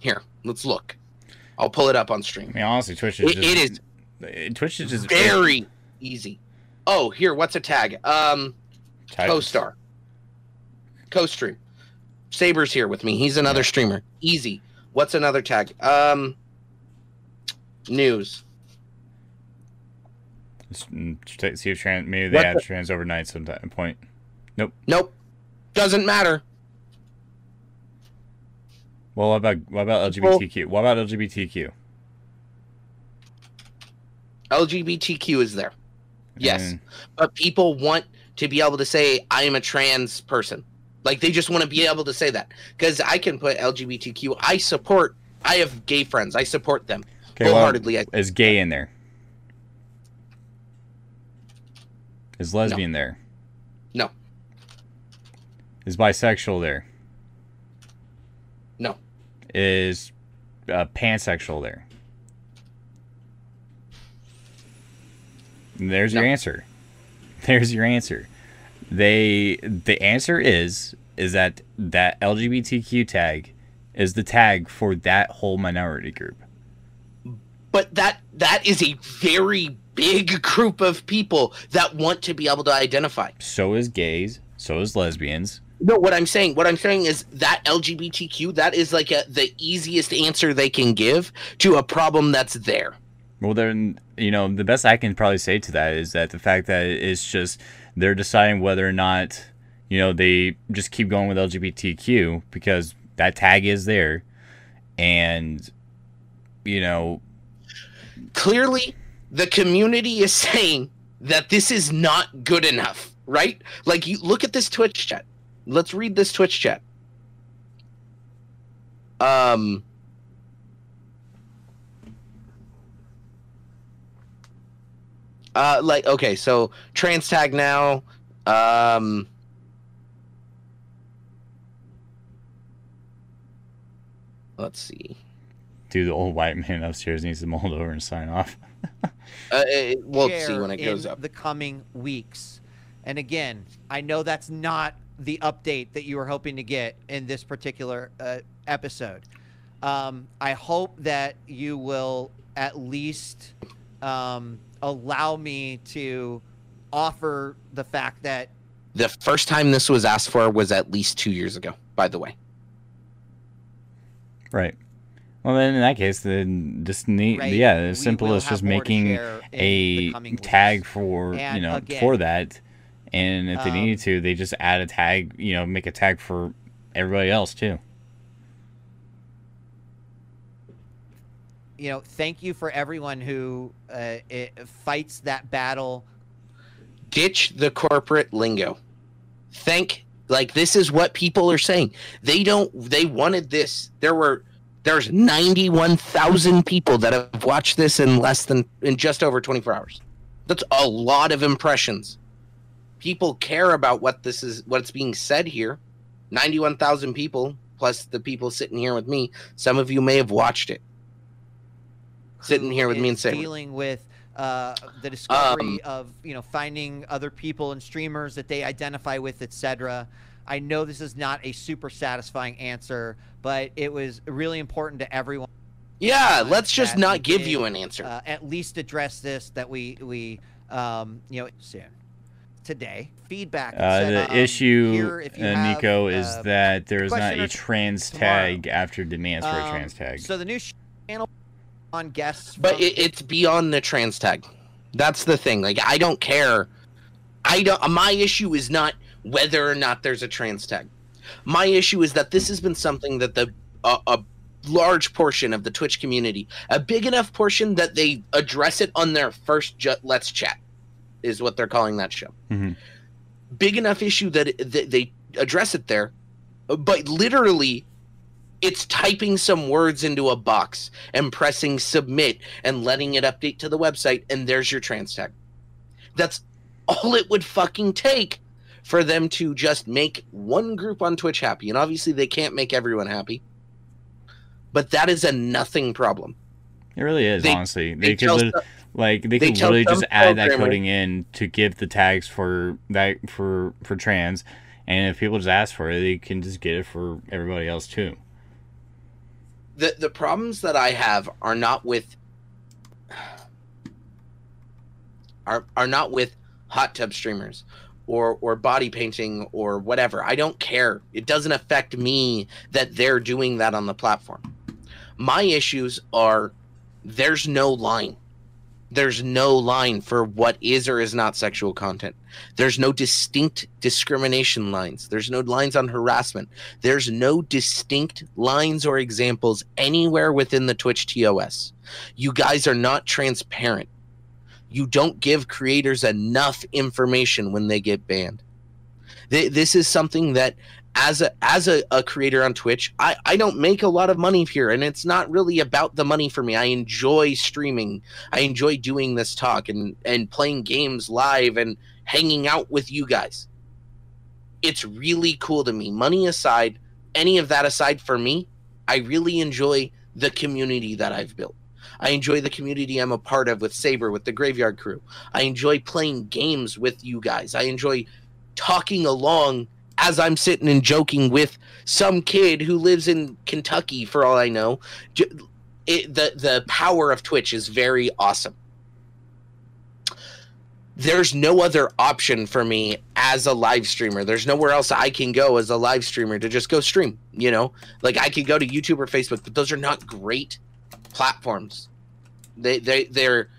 Here, let's look. I'll pull it up on stream. I mean, honestly, Twitch is it, just... It is. It, Twitch is just very great. Easy. Oh, here, what's a tag? Um, Co-star. Co-stream. Sabre's here with me. He's another yeah. streamer. Easy. What's another tag? Um, news. See if trans, maybe they what add the trans overnight sometime. Point. Nope. Nope. Doesn't matter. Well, what about what about L G B T Q? What about L G B T Q? L G B T Q is there. Yes, mm. But people want to be able to say, "I am a trans person." Like, they just want to be able to say that. Because I can put L G B T Q. I support... I have gay friends. I support them. Okay, wholeheartedly. Well, is gay in there? Is lesbian no. there? No. Is bisexual there? No. Is uh, pansexual there? And there's no. your answer. There's your answer. They, the answer is, is that that L G B T Q tag is the tag for that whole minority group. But that, that is a very big group of people that want to be able to identify. So is gays. So is lesbians. No, what I'm saying, what I'm saying is that L G B T Q, that is like a, the easiest answer they can give to a problem that's there. Well, then, you know, the best I can probably say to that is that the fact that it's just... They're deciding whether or not, you know, they just keep going with L G B T Q because that tag is there. And, you know... Clearly, the community is saying that this is not good enough, right? Like, you look at this Twitch chat. Let's read this Twitch chat. Um... Uh, like, okay, so trans tag now, um, let's see. Dude, the old white man upstairs needs to mold over and sign off. uh, it, we'll see when it goes up. In the coming weeks. And again, I know that's not the update that you were hoping to get in this particular uh, episode. Um, I hope that you will at least, um... allow me to offer the fact that the first time this was asked for was at least two years ago. by the way. Right. Well, then in that case, then just need, right. yeah, as simple as just making a tag for, and you know, again, for that. And if um, they need to, they just add a tag, you know, make a tag for everybody else too. You know, thank you for everyone who uh, it fights that battle. Ditch the corporate lingo. Thank, like, this is what people are saying. They don't, they wanted this. There were, there's ninety-one thousand people that have watched this in less than, in just over twenty-four hours. That's a lot of impressions. People care about what this is, what's being said here. ninety-one thousand people, plus the people sitting here with me. Some of you may have watched it. Sitting here with me and saying, dealing with uh, the discovery um, of, you know, finding other people and streamers that they identify with, et cetera. I know this is not a super satisfying answer, but it was really important to everyone. Yeah, let's just not give you an answer. Uh, at least address this that we we um, you know soon today. Feedback. Uh, said, the um, issue, here, if you uh, have, Nico, is uh, that there is not a trans tag tomorrow. After demands for um, a trans tag. So the new channel. On guests, but it, it's beyond the trans tag. That's the thing. Like, I don't care. I don't. My issue is not whether or not there's a trans tag. My issue is that this has been something that the a, a large portion of the Twitch community, a big enough portion that they address it on their first ju Let's Chat, is what they're calling that show. Mm-hmm. Big enough issue that it, th they address it there, but literally. It's typing some words into a box and pressing submit and letting it update to the website, and there's your trans tag. That's all it would fucking take for them to just make one group on Twitch happy. And obviously they can't make everyone happy, but that is a nothing problem. It really is, they, honestly. They, they could li some, like they, they could literally just add that coding in to give the tags for that for for trans, and if people just ask for it, they can just get it for everybody else too. The, the problems that I have are not with are are not with hot tub streamers or or body painting or whatever. I don't care. It doesn't affect me that they're doing that on the platform. My issues are there's no line. There's no line for what is or is not sexual content. There's no distinct discrimination lines. There's no lines on harassment. There's no distinct lines or examples anywhere within the Twitch T O S. You guys are not transparent. You don't give creators enough information when they get banned. They, this is something that as a as a, a creator on Twitch, I, I don't make a lot of money here, and it's not really about the money for me. I enjoy streaming. I enjoy doing this talk and, and playing games live and hanging out with you guys. It's really cool to me. Money aside, any of that aside for me, I really enjoy the community that I've built. I enjoy the community I'm a part of with Sabre, with the Graveyard Crew. I enjoy playing games with you guys. I enjoy talking along as I'm sitting and joking with some kid who lives in Kentucky, for all I know. It, the, the power of Twitch is very awesome. There's no other option for me as a live streamer. There's nowhere else I can go as a live streamer to just go stream, you know? Like, I can go to YouTube or Facebook, but those are not great platforms. They, they, they're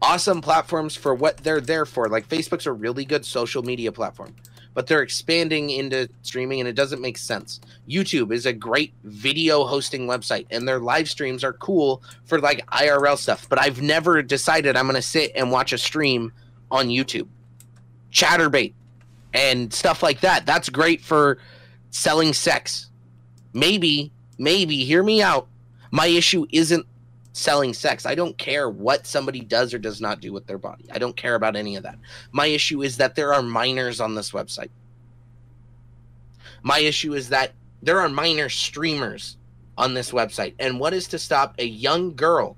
awesome platforms for what they're there for. Like, Facebook's a really good social media platform, but they're expanding into streaming, and it doesn't make sense. YouTube is a great video hosting website, and their live streams are cool for, like, I R L stuff. But I've never decided I'm going to sit and watch a stream on YouTube. Chatterbait and stuff like that, that's great for selling sex. Maybe, maybe, hear me out, my issue isn't selling sex. I don't care what somebody does or does not do with their body. I don't care about any of that. My issue is that there are minors on this website. My issue is that there are minor streamers on this website. And what is to stop a young girl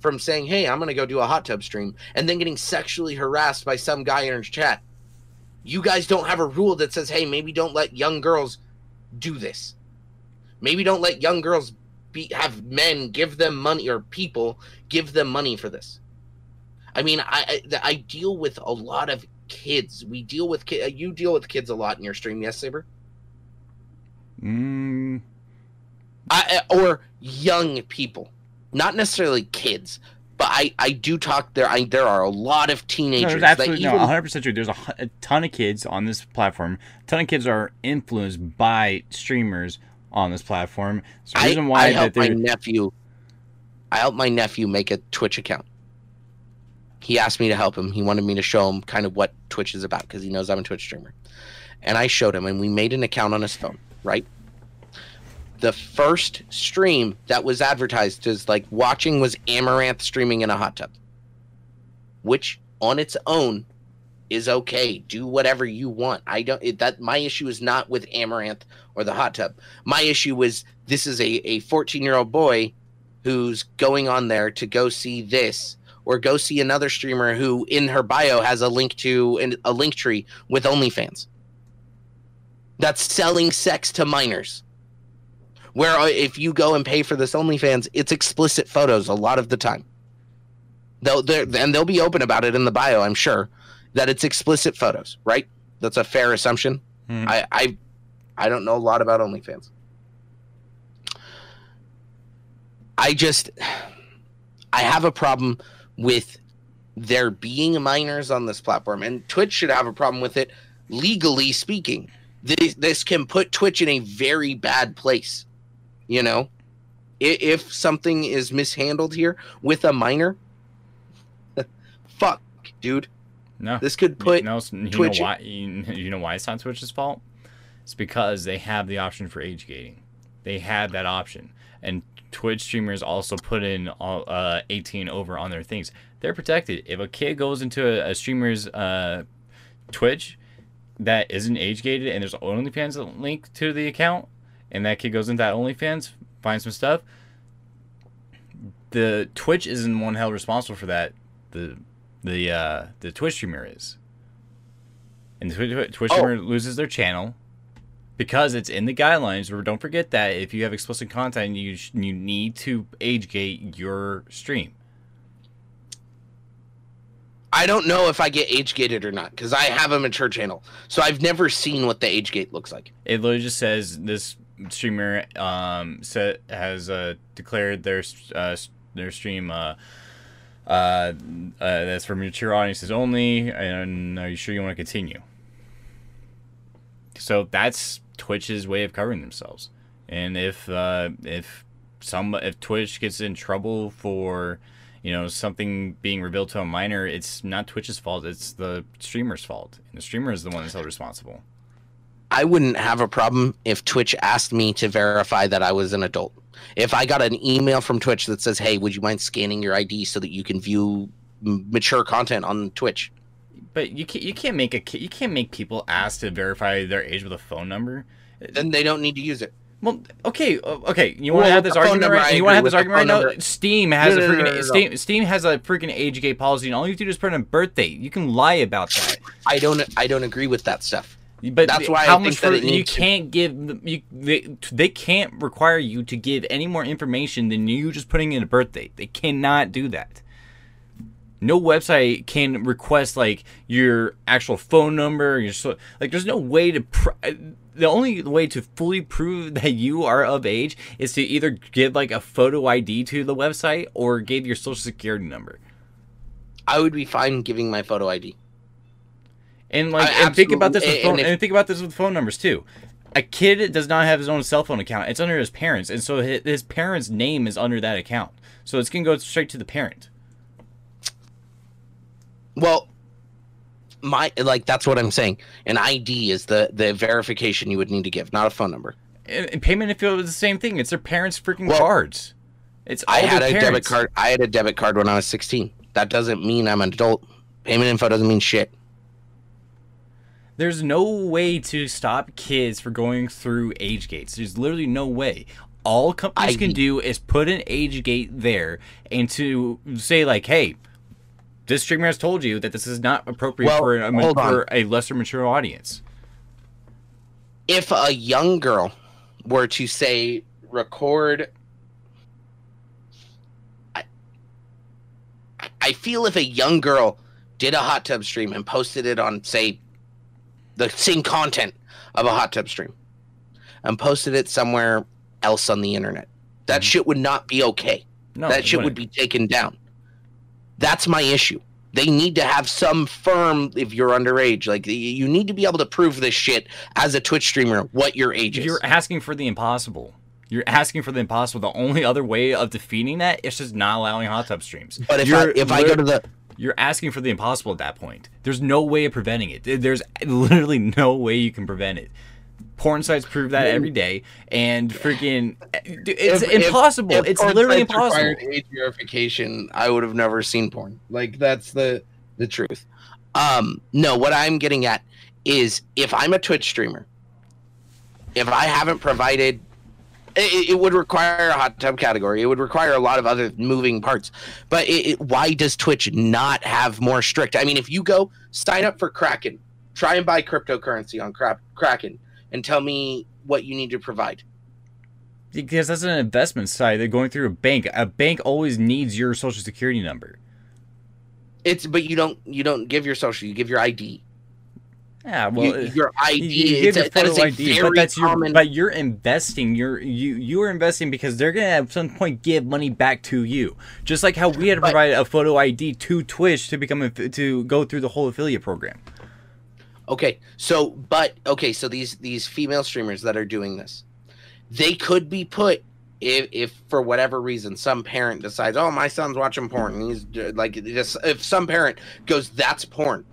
from saying, hey, I'm going to go do a hot tub stream, and then getting sexually harassed by some guy in her chat? You guys don't have a rule that says, hey, maybe don't let young girls do this. Maybe don't let young girls Be, have men give them money, or people give them money for this. I mean, I, I, I deal with a lot of kids. We deal with kids. You deal with kids a lot in your stream, yes, Sabre? Mm. I, or young people, not necessarily kids. But I, I do talk there. I, there are a lot of teenagers. No, absolutely, that even, no, one hundred percent true. There's a, a ton of kids on this platform. A ton of kids are influenced by streamers on this platform. So the reason I, why I helped my nephew. I helped my nephew make a Twitch account. He asked me to help him. He wanted me to show him kind of what Twitch is about because he knows I'm a Twitch streamer. And I showed him, and we made an account on his phone, right? The first stream that was advertised as like watching was Amaranth streaming in a hot tub, which on its own is okay. Do whatever you want. I don't it, that my issue is not with Amaranth or the hot tub. My issue was this is a a fourteen year old boy who's going on there to go see this or go see another streamer who in her bio has a link to a link tree with OnlyFans that's selling sex to minors. Where if you go and pay for this OnlyFans, it's explicit photos a lot of the time. They'll, and they'll be open about it in the bio, I'm sure, that it's explicit photos, right? That's a fair assumption. Mm. I, I I don't know a lot about OnlyFans. I just... I have a problem with there being minors on this platform, and Twitch should have a problem with it, legally speaking. This, this can put Twitch in a very bad place. You know, if, if something is mishandled here with a minor, fuck, dude. No, this could put you know, you Twitch. Know why, you know why it's not Twitch's fault? It's because they have the option for age gating. They had that option, and Twitch streamers also put in all uh, eighteen over on their things. They're protected. If a kid goes into a, a streamer's uh, Twitch that isn't age gated, and there's OnlyFans link to the account, and that kid goes into that OnlyFans, finds some stuff. The Twitch isn't one held responsible for that. The the uh, the Twitch streamer is, and the Twitch oh. streamer loses their channel because it's in the guidelines. Or don't forget that if you have explicit content, you sh you need to age gate your stream. I don't know if I get age gated or not because I have a mature channel, so I've never seen what the age gate looks like. It literally just says this streamer um set has uh declared their uh their stream uh uh, uh that's for mature audiences only, and are you sure you want to continue? So that's Twitch's way of covering themselves. And if uh if some if Twitch gets in trouble for you know something being revealed to a minor, it's not Twitch's fault, it's the streamer's fault, and the streamer is the one that's held responsible. I wouldn't have a problem if Twitch asked me to verify that I was an adult. If I got an email from Twitch that says, hey, would you mind scanning your I D so that you can view mature content on Twitch? But you can't, you can't make a, you can't make people ask to verify their age with a phone number. Then they don't need to use it. Well, okay, okay. You want to well, have this argument number, right? You want to have this argument right now? Steam has no, a freaking no, no, no, no. Steam, Steam has a freaking age gate policy, and all you do is put in a birthday. You can lie about that. I don't I don't agree with that stuff. But that's why I think that it needs you can't give you they, they can't require you to give any more information than you just putting in a birth date. They cannot do that. No website can request like your actual phone number. Your so, like there's no way to pr the only way to fully prove that you are of age is to either give like a photo I D to the website or give your social security number. I would be fine giving my photo I D. And like, I, and think about this with phone, and, if, and think about this with phone numbers too. A kid does not have his own cell phone account; it's under his parents, and so his, his parents' name is under that account. So it's gonna go straight to the parent. Well, my like that's what I'm saying. An I D is the the verification you would need to give, not a phone number. And, and payment if it was the same thing. It's their parents' freaking well, cards. It's all I had their a parents. debit card. I had a debit card when I was sixteen. That doesn't mean I'm an adult. Payment info doesn't mean shit. There's no way to stop kids from going through age gates. There's literally no way. All companies I, can do is put an age gate there and to say like, hey, this streamer has told you that this is not appropriate well, for, a, for a lesser mature audience. If a young girl were to say record... I, I feel if a young girl did a hot tub stream and posted it on, say... the same content of a hot tub stream. and posted it somewhere else on the internet. That mm-hmm. shit would not be okay. No, that shit wouldn't. would be taken down. That's my issue. They need to have some firm, if you're underage, like you need to be able to prove this shit as a Twitch streamer, what your age is. You're asking for the impossible. You're asking for the impossible. The only other way of defeating that is just not allowing hot tub streams. But if, I, if I go to the... You're asking for the impossible at that point. There's no way of preventing it. There's literally no way you can prevent it. Porn sites prove that every day, and freaking, it's if, impossible. If, if it's literally impossible. Required age verification, I would have never seen porn. Like that's the the truth. Um, no, what I'm getting at is if I'm a Twitch streamer, if I haven't provided, it, it would require a hot tub category. It would require a lot of other moving parts. But it, it, why does Twitch not have more strict? I mean, if you go sign up for Kraken, try and buy cryptocurrency on crap, Kraken. And tell me what you need to provide. Because that's an investment side. They're going through a bank. A bank always needs your social security number. It's but you don't you don't give your social. You give your I D. Yeah, well, you, your I D. You give your photo I D, but that's your. But you're investing. You're you you are investing because they're gonna at some point give money back to you. Just like how we had to provide a photo I D to Twitch to become a, to go through the whole affiliate program. Okay, so, but, okay, so these, these female streamers that are doing this, they could be put, if, if for whatever reason, some parent decides, oh, my son's watching porn, and he's, like, if some parent goes, that's porn,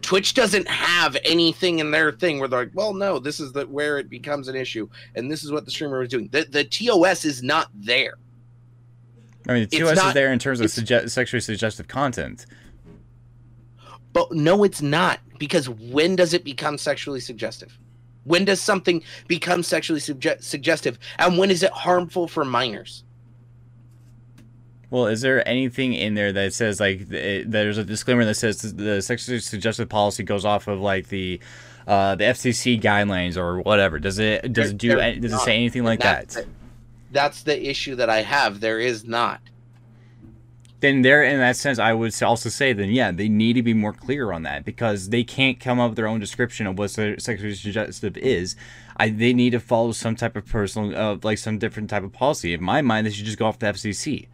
Twitch doesn't have anything in their thing where they're like, well, no, this is the, where it becomes an issue, and this is what the streamer was doing. The, the T O S is not there. I mean, the T O S not, is there in terms of suge- sexually suggestive content. But no, it's not. Because when does it become sexually suggestive? When does something become sexually suge- suggestive? And when is it harmful for minors? Well, is there anything in there that says, like, th- there's a disclaimer that says the sexually suggestive policy goes off of, like, the uh, the F C C guidelines or whatever? Does it does there, it do any, does not. it say anything like that's that? The, that's the issue that I have. There is not. Then there, in that sense, I would also say then, yeah, they need to be more clear on that because they can't come up with their own description of what sexually suggestive is. I, they need to follow some type of personal, uh, like some different type of policy. In my mind, they should just go off the F C C.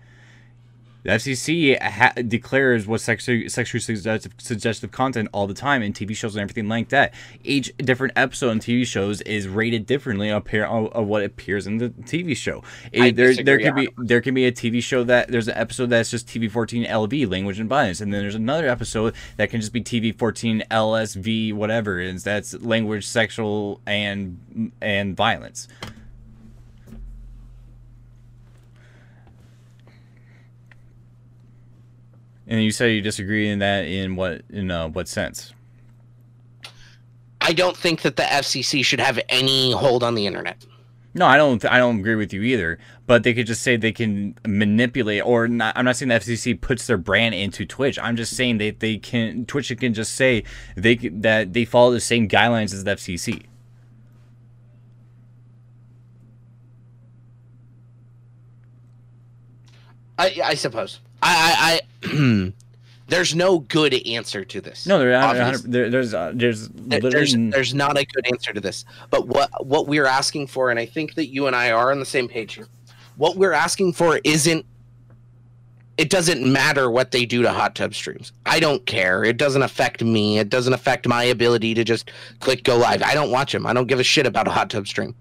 The F C C ha- declares what sexu- sexually suggestive, suggestive content all the time in T V shows and everything like that. Each different episode in T V shows is rated differently of what appears in the T V show. It, there, there could be there can be a T V show that there's an episode that's just T V fourteen L V, language and violence, and then there's another episode that can just be T V fourteen L S V, whatever, and that's language, sexual, and and violence. And you say you disagree in that in what in uh, what sense? I don't think that the F C C should have any hold on the internet. No, I don't. I don't agree with you either. But they could just say they can manipulate, or not, I'm not saying the F C C puts their brand into Twitch. I'm just saying that they can. Twitch can just say they that they follow the same guidelines as the F C C. I I suppose. I, I, I there's no good answer to this. No, there, there, there's, uh, there's, there, there's, there's not a good answer to this. But what, what we're asking for, and I think that you and I are on the same page here, what we're asking for isn't, it doesn't matter what they do to hot tub streams. I don't care. It doesn't affect me. It doesn't affect my ability to just click go live. I don't watch them. I don't give a shit about a hot tub stream.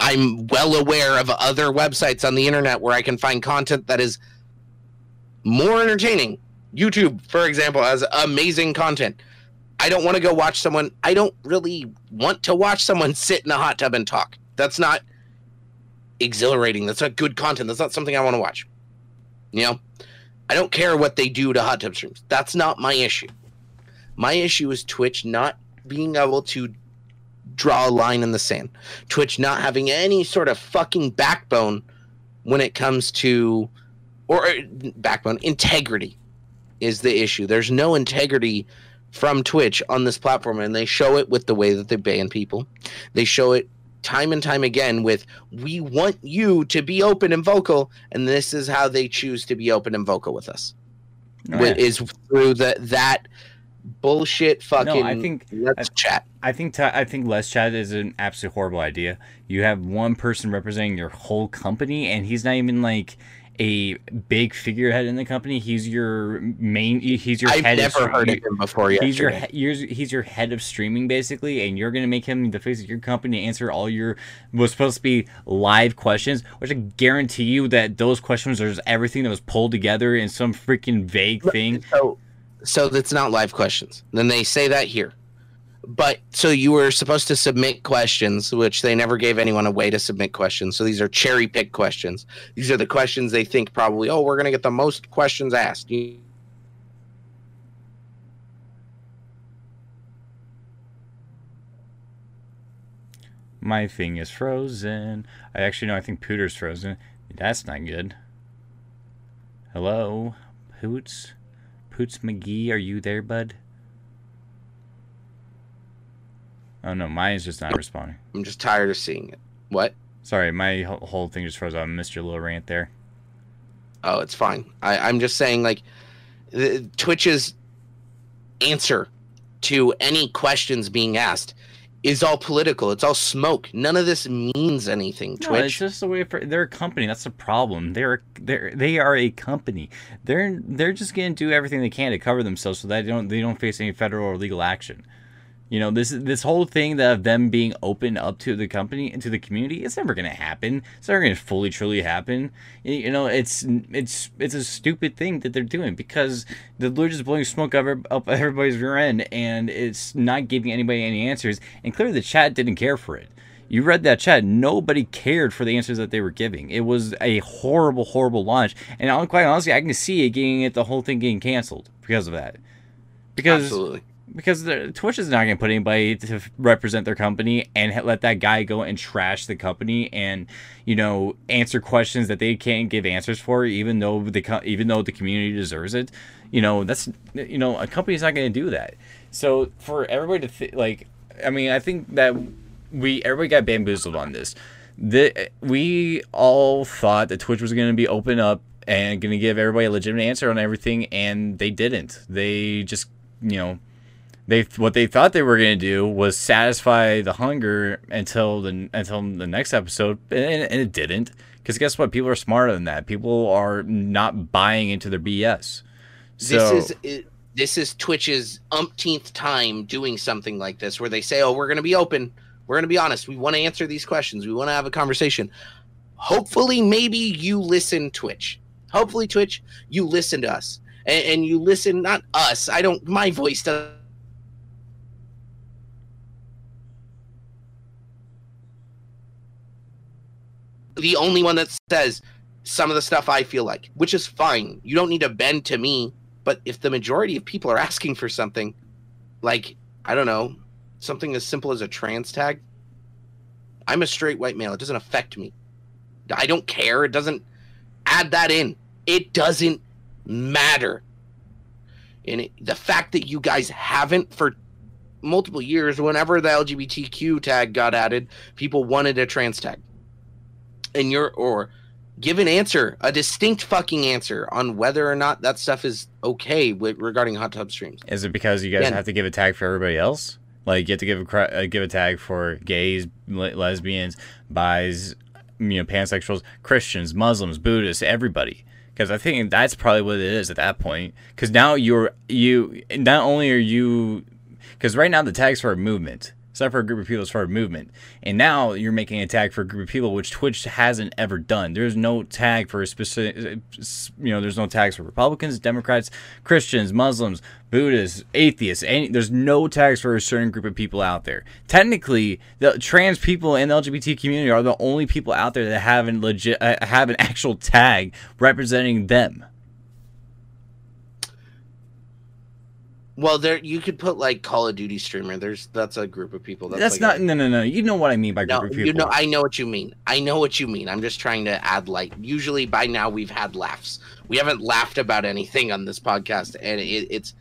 I'm well aware of other websites on the internet where I can find content that is more entertaining. YouTube, for example, has amazing content. I don't want to go watch someone. I don't really want to watch someone sit in a hot tub and talk. That's not exhilarating. That's not good content. That's not something I want to watch. You know, I don't care what they do to hot tub streams. That's not my issue. My issue is Twitch not being able to draw a line in the sand. Twitch not having any sort of fucking backbone when it comes to Or backbone, integrity is the issue. There's no integrity from Twitch on this platform, and they show it with the way that they ban people. They show it time and time again with, we want you to be open and vocal, and this is how they choose to be open and vocal with us. All right. Is through the, that bullshit fucking. No, I think Let's I, Chat. I think t- I think Let's Chat is an absolutely horrible idea. You have one person representing your whole company, and he's not even like a big figurehead in the company. He's your main. He's your. I've head never of heard of him before yet. He's your. He's your head of streaming, basically, and you're gonna make him the face of your company to answer all your was supposed to be live questions, which I guarantee you that those questions are just everything that was pulled together in some freaking vague thing. So, so that's not live questions. Then they say that here, but so you were supposed to submit questions, which they never gave anyone a way to submit questions. So these are cherry pick questions. These are the questions they think probably, oh, we're going to get the most questions asked. You- My thing is frozen. I actually know. I think Pooter's frozen. That's not good. Hello, Poots. Poots McGee, are you there, bud? Oh, no, mine's just not responding. I'm just tired of seeing it. What? Sorry, my whole thing just froze out. I missed your little rant there. Oh, it's fine. I, I'm just saying, like, the, Twitch's answer to any questions being asked is all political. It's all smoke. None of this means anything. No, Twitch. It's just a way for they're a company. That's the problem. They're they they are a company. They're they're just going to do everything they can to cover themselves so that they don't they don't face any federal or legal action. You know, this this whole thing that of them being open up to the company and to the community, it's never going to happen. It's never going to fully truly happen. You know, it's it's it's a stupid thing that they're doing because they're just blowing smoke up, up everybody's rear end, and it's not giving anybody any answers. And clearly, the chat didn't care for it. You read that chat. Nobody cared for the answers that they were giving. It was a horrible, horrible launch. And quite honestly, I can see it getting it the whole thing getting canceled because of that. Because absolutely. Because Twitch is not going to put anybody to represent their company and let that guy go and trash the company and, you know, answer questions that they can't give answers for, even though the even though the community deserves it. You know, that's, you know, a company's not going to do that. So for everybody to th- like, I mean, I think that we everybody got bamboozled on this. The, we all thought that Twitch was going to be open up and going to give everybody a legitimate answer on everything, and they didn't. They just, you know. They what they thought they were going to do was satisfy the hunger until the until the next episode, and, and it didn't. Because guess what? People are smarter than that. People are not buying into their B S. So, this is this is Twitch's umpteenth time doing something like this, where they say, "Oh, we're going to be open. We're going to be honest. We want to answer these questions. We want to have a conversation." Hopefully, maybe you listen, Twitch. Hopefully, Twitch, you listen to us, and, and you listen not us. I don't. My voice doesn't. The only one that says some of the stuff I feel like, which is fine. You don't need to bend to me. But if the majority of people are asking for something, like, I don't know, something as simple as a trans tag. I'm a straight white male. It doesn't affect me. I don't care. It doesn't add that in. It doesn't matter. And it, the fact that you guys haven't for multiple years, whenever the L G B T Q tag got added, people wanted a trans tag. And your or give an answer, a distinct fucking answer on whether or not that stuff is okay with regarding hot tub streams. Is it because you guys yeah. have to give a tag for everybody else? Like you have to give a give a tag for gays, lesbians, bis, you know, pansexuals, Christians, Muslims, Buddhists, everybody. Because I think that's probably what it is at that point. Because now you're you not only are you because right now the tags for a movement. It's not for a group of people, it's for a movement. And now you're making a tag for a group of people, which Twitch hasn't ever done. There's no tag for a specific, you know, there's no tags for Republicans, Democrats, Christians, Muslims, Buddhists, atheists. Any, there's no tags for a certain group of people out there. Technically, the trans people in the L G B T community are the only people out there that have an, legit, uh, have an actual tag representing them. Well, there you could put like Call of Duty streamer. There's that's a group of people. That's, that's like not a, no no no. You know what I mean by group no, of people. You know I know what you mean. I know what you mean. I'm just trying to add light. Usually by now we've had laughs. We haven't laughed about anything on this podcast, and it, it's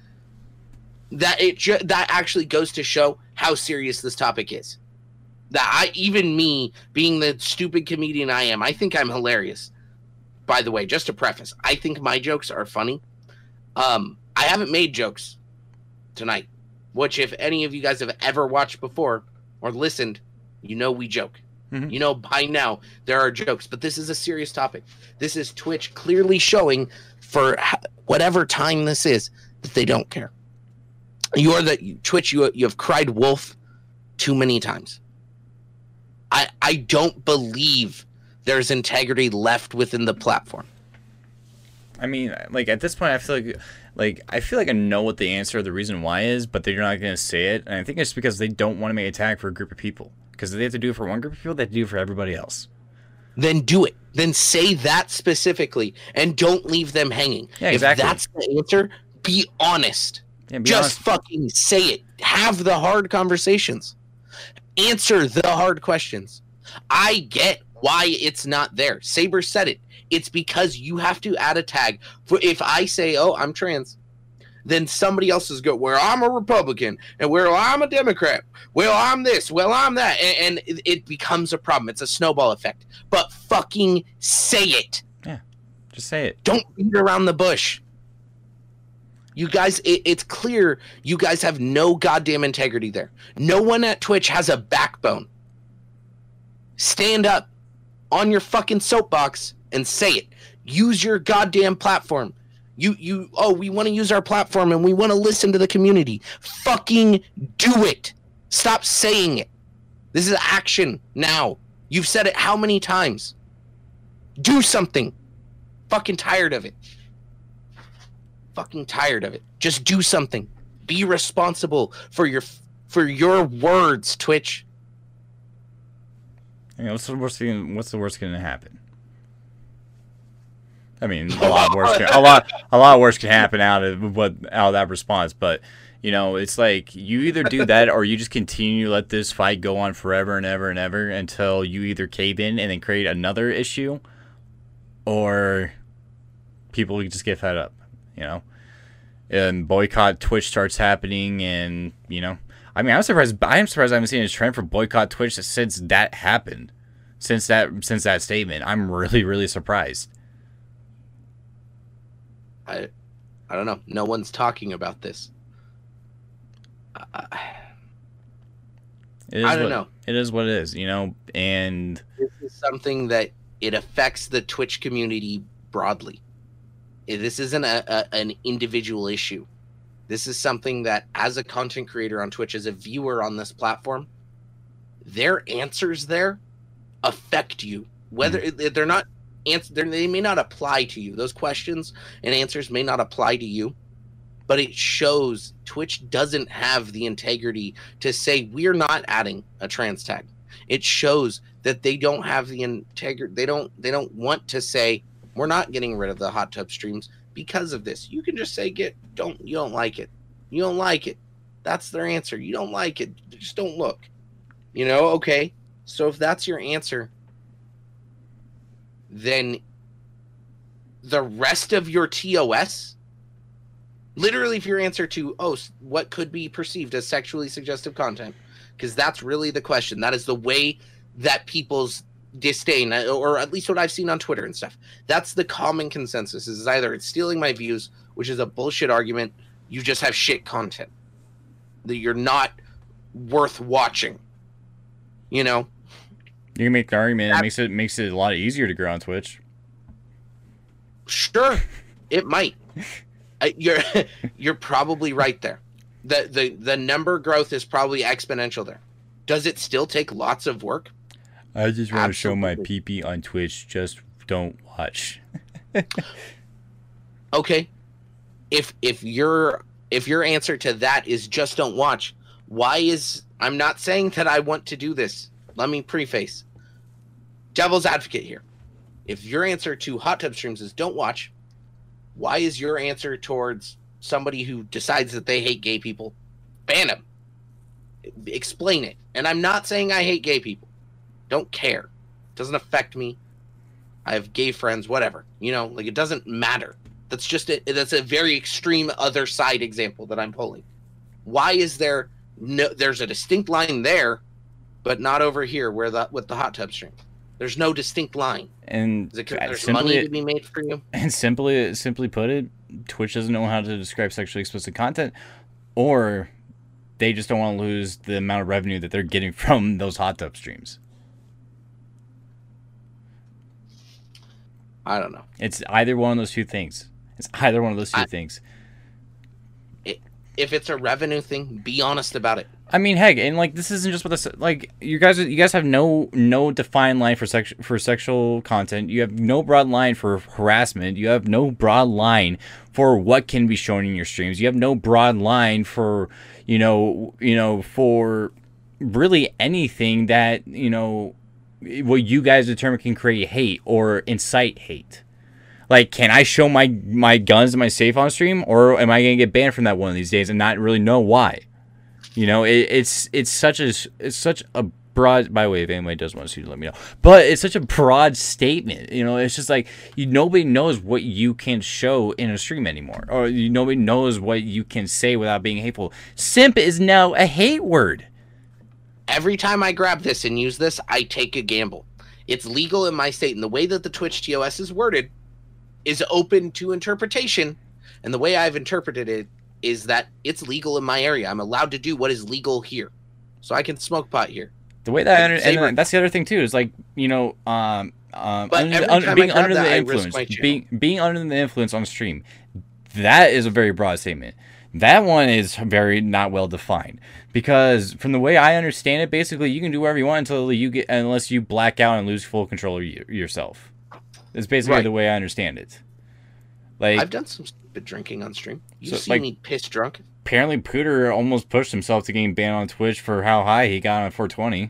that it that actually goes to show how serious this topic is. That I even me being the stupid comedian I am, I think I'm hilarious. By the way, just to preface, I think my jokes are funny. Um, I haven't made jokes. tonight, which if any of you guys have ever watched before or listened, you know we joke. Mm-hmm. You know by now there are jokes, but this is a serious topic. This is Twitch clearly showing for whatever time this is that they don't care. You are the Twitch. You you have cried wolf too many times. I I don't believe there's integrity left within the platform. I mean, like at this point, I feel like, like I feel like I know what the answer or the reason why is, but they're not going to say it. And I think it's because they don't want to make a tag for a group of people. Because they have to do it for one group of people, they have to do it for everybody else. Then do it. Then say that specifically, and don't leave them hanging. Yeah, exactly. If that's the answer, be honest. Yeah, be Just honest. fucking say it. Have the hard conversations. Answer the hard questions. I get why it's not there. Sabre said it. It's because you have to add a tag. For if I say, oh, I'm trans, then somebody else is going, well, I'm a Republican, and well, I'm a Democrat, well, I'm this, well, I'm that, and, and it becomes a problem. It's a snowball effect. But fucking say it. Yeah, just say it. Don't beat around the bush. You guys, it, it's clear you guys have no goddamn integrity there. No one at Twitch has a backbone. Stand up on your fucking soapbox and say it. Use your goddamn platform. You, you, oh, we want to use our platform and we want to listen to the community. Fucking do it. Stop saying it. This is action now. You've said it how many times? Do something. Fucking tired of it. Fucking tired of it. Just do something. Be responsible for your, for your words, Twitch. I mean, what's the worst thing, what's the worst going to happen? I mean, a lot worse. Can, a lot, a lot worse can happen out of what out of that response. But you know, it's like you either do that or you just continue to let this fight go on forever and ever and ever until you either cave in and then create another issue, or people just get fed up. You know, and boycott Twitch starts happening, and you know, I mean, I'm surprised. I am surprised I haven't seen a trend for boycott Twitch since that happened. Since that, since that statement, I'm really, really surprised. I, I don't know. No one's talking about this. Uh, it is I don't what, know. It is what it is, you know, and this is something that it affects the Twitch community broadly. This isn't a, a, an individual issue. This is something that as a content creator on Twitch, as a viewer on this platform, their answers there affect you. Whether mm. they're not Answer, they may not apply to you. Those questions and answers may not apply to you, but it shows Twitch doesn't have the integrity to say we're not adding a trans tag. It shows that they don't have the integrity. They don't. They don't want to say we're not getting rid of the hot tub streams because of this. You can just say get don't you don't like it. You don't like it. That's their answer. You don't like it. Just don't look. You know. Okay. So if that's your answer, then the rest of your T O S, literally if your answer to, oh, what could be perceived as sexually suggestive content, because that's really the question. That is the way that people's disdain, or at least what I've seen on Twitter and stuff, that's the common consensus, is either it's stealing my views, which is a bullshit argument, you just have shit content, that you're not worth watching, you know? You can make the argument. That, it makes it makes it a lot easier to grow on Twitch. Sure, it might. uh, you're you're probably right there. The the the number growth is probably exponential there. Does it still take lots of work? I just want Absolutely. to show my pee-pee on Twitch. Just don't watch. Okay, if if your if your answer to that is just don't watch, why is I'm not saying that I want to do this. Let me preface. Devil's advocate here. If your answer to hot tub streams is don't watch, why is your answer towards somebody who decides that they hate gay people, ban them? Explain it. And I'm not saying I hate gay people. Don't care. It doesn't affect me. I have gay friends, whatever. You know, like it doesn't matter. That's just a, that's a very extreme other side example that I'm pulling. Why is there no, there's a distinct line there, but not over here where the, with the hot tub stream. There's no distinct line. And it, there's simply, money to be made for you. And simply, simply put it, Twitch doesn't know how to describe sexually explicit content. or they just don't want to lose the amount of revenue that they're getting from those hot tub streams. I don't know. It's either one of those two things. It's either one of those two I, things. It, if it's a revenue thing, be honest about it. I mean, heck, and like this isn't just with us. Like you guys, you guys have no no defined line for sex for sexual content. You have no broad line for harassment. You have no broad line for what can be shown in your streams. You have no broad line for you know you know for really anything that you know what you guys determine can create hate or incite hate. Like, can I show my my guns and my safe on stream, or am I gonna get banned from that one of these days and not really know why? You know, it, it's it's such a it's such a broad. By the way, if anybody does want to see, let me know. But it's such a broad statement. You know, it's just like you, nobody knows what you can show in a stream anymore, or you, nobody knows what you can say without being hateful. Simp is now a hate word. Every time I grab this and use this, I take a gamble. It's legal in my state, and the way that the Twitch T O S is worded is open to interpretation, and the way I've interpreted it is that it's legal in my area. I'm allowed to do what is legal here. So I can smoke pot here. The way that, and, and, and that's the other thing too, is like, you know, um, um, under, under, being under that, the influence, being, being under the influence on stream, that is a very broad statement. That one is very not well defined because from the way I understand it, basically you can do whatever you want until you get, unless you black out and lose full control of you, yourself. That's basically right. The way I understand it. Like I've done some stupid drinking on stream. You so, see like, me piss drunk. Apparently, Pooter almost pushed himself to getting banned on Twitch for how high he got on four twenty.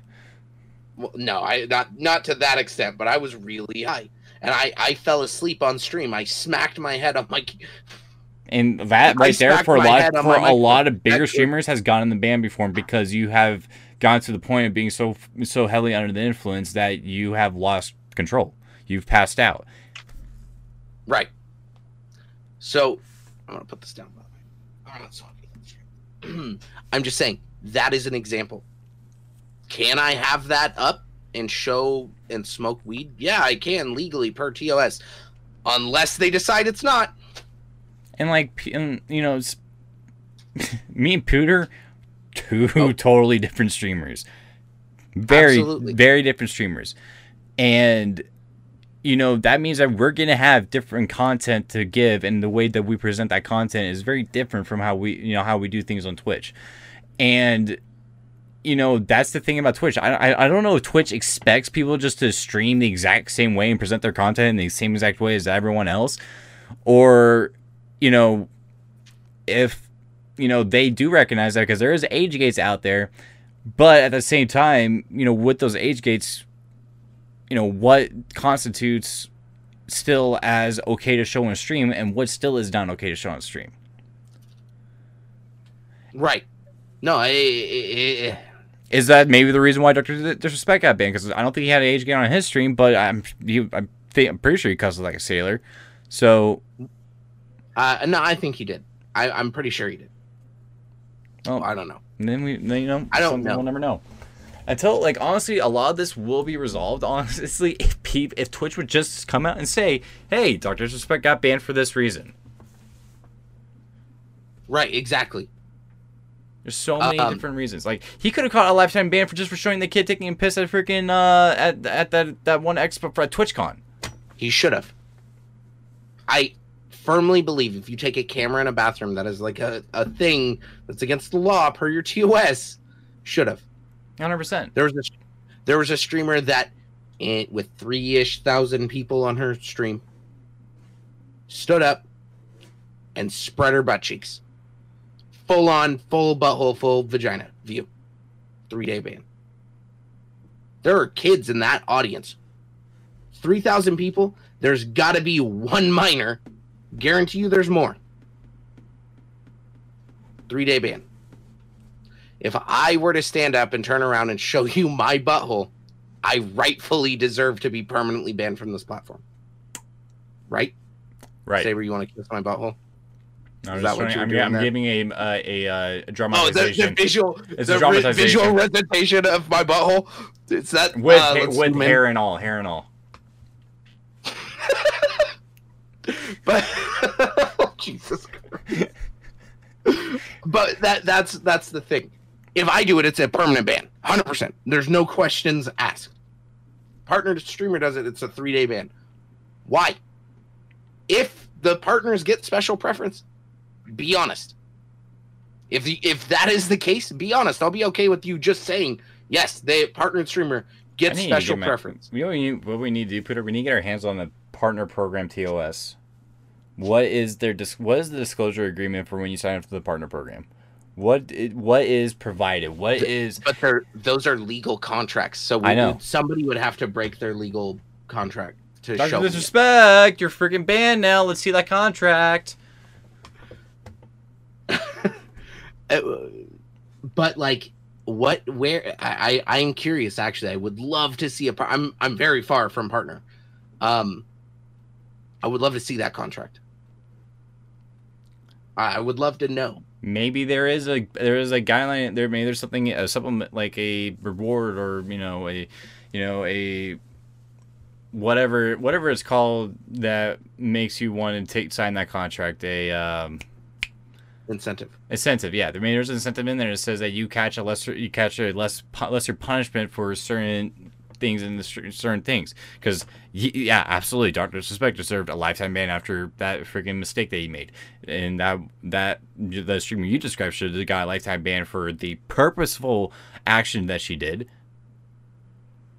Well, no, I not not to that extent, but I was really high, and I I fell asleep on stream. I smacked my head on my. And that right there for a lot for a lot of bigger streamers has gotten the ban before because you have gotten to the point of being so so heavily under the influence that you have lost control. You've passed out. Right. So, I'm going to put this down. I'm not talking. I'm just saying, that is an example. Can I have that up and show and smoke weed? Yeah, I can legally per T O S. Unless they decide it's not. And, like, and, you know, it's, me and Pooter, two oh. totally different streamers. Very, Absolutely. very different streamers. And... you know, that means that we're going to have different content to give, and the way that we present that content is very different from how we, you know, how we do things on Twitch. And, you know, that's the thing about Twitch. I, I, I don't know if Twitch expects people just to stream the exact same way and present their content in the same exact way as everyone else. Or, you know, if, you know, they do recognize that because there is age gates out there. But at the same time, you know, with those age gates... you know, what constitutes still as okay to show on stream and what still is not okay to show on stream. Right. No, I, I, I, is that maybe the reason why Doctor Disrespect got banned? Because I don't think he had an age gate on his stream, but I'm he, I'm, think, I'm pretty sure he cussed like a sailor. So, uh, no, I think he did. I, I'm pretty sure he did. Oh, I don't know. And then we, then, you know, I don't know. We'll never know. Until, like, honestly, a lot of this will be resolved, honestly, if peep, if Twitch would just come out and say, hey, Doctor Disrespect got banned for this reason. Right, exactly. There's so many um, different reasons. Like, he could have caught a lifetime ban for just for showing the kid taking a piss at freaking, uh, at, at that, that one expo for at TwitchCon. He should have. I firmly believe if you take a camera in a bathroom, that is, like, a, a thing that's against the law per your T O S, should have. one hundred percent. There was a, there was a streamer that, it, with three-ish thousand people on her stream, stood up and spread her butt cheeks. Full on, full butthole, full vagina view. Three-day ban. There are kids in that audience. three thousand people, there's got to be one minor. Guarantee you there's more. Three-day ban. If I were to stand up and turn around and show you my butthole, I rightfully deserve to be permanently banned from this platform. Right? Right. Sabre, you want to kiss my butthole? No, is I'm, that just what trying, you're I'm, I'm giving a, uh, a, uh, a dramatization. Oh, the, the visual, it's the a visual representation of my butthole? It's that, with uh, ha with hair in. and all, hair and all. But, oh, Jesus Christ. but that that's that's the thing. If I do it, it's a permanent ban, one hundred percent. There's no questions asked. Partnered streamer does it, it's a three-day ban. Why? If the partners get special preference, be honest. If the, if that is the case, be honest. I'll be okay with you just saying, yes, the partnered streamer gets special get my, preference. We need, what we need to do, Pooter, we need to get our hands on the partner program T O S. What is their what is the disclosure agreement for when you sign up for the partner program? What what is provided? What the, is? But they're, those are legal contracts, so we I know. Would, somebody would have to break their legal contract to Doctor show. Doctor Disrespect, you're freaking banned now. Let's see that contract. But like, what? Where? I I am curious. Actually, I would love to see a. Par I'm I'm very far from partner. Um, I would love to see that contract. I would love to know. Maybe there is a there is a guideline there. Maybe there's something a supplement like a reward or you know a you know a whatever whatever it's called that makes you want to take sign that contract. A um, incentive. Incentive, yeah. There may there's an incentive in there that says that you catch a lesser you catch a less lesser punishment for certain things in the certain things because yeah, absolutely. Doctor Disrespect deserved a lifetime ban after that freaking mistake that he made, and that that the streamer you described should have got a lifetime ban for the purposeful action that she did.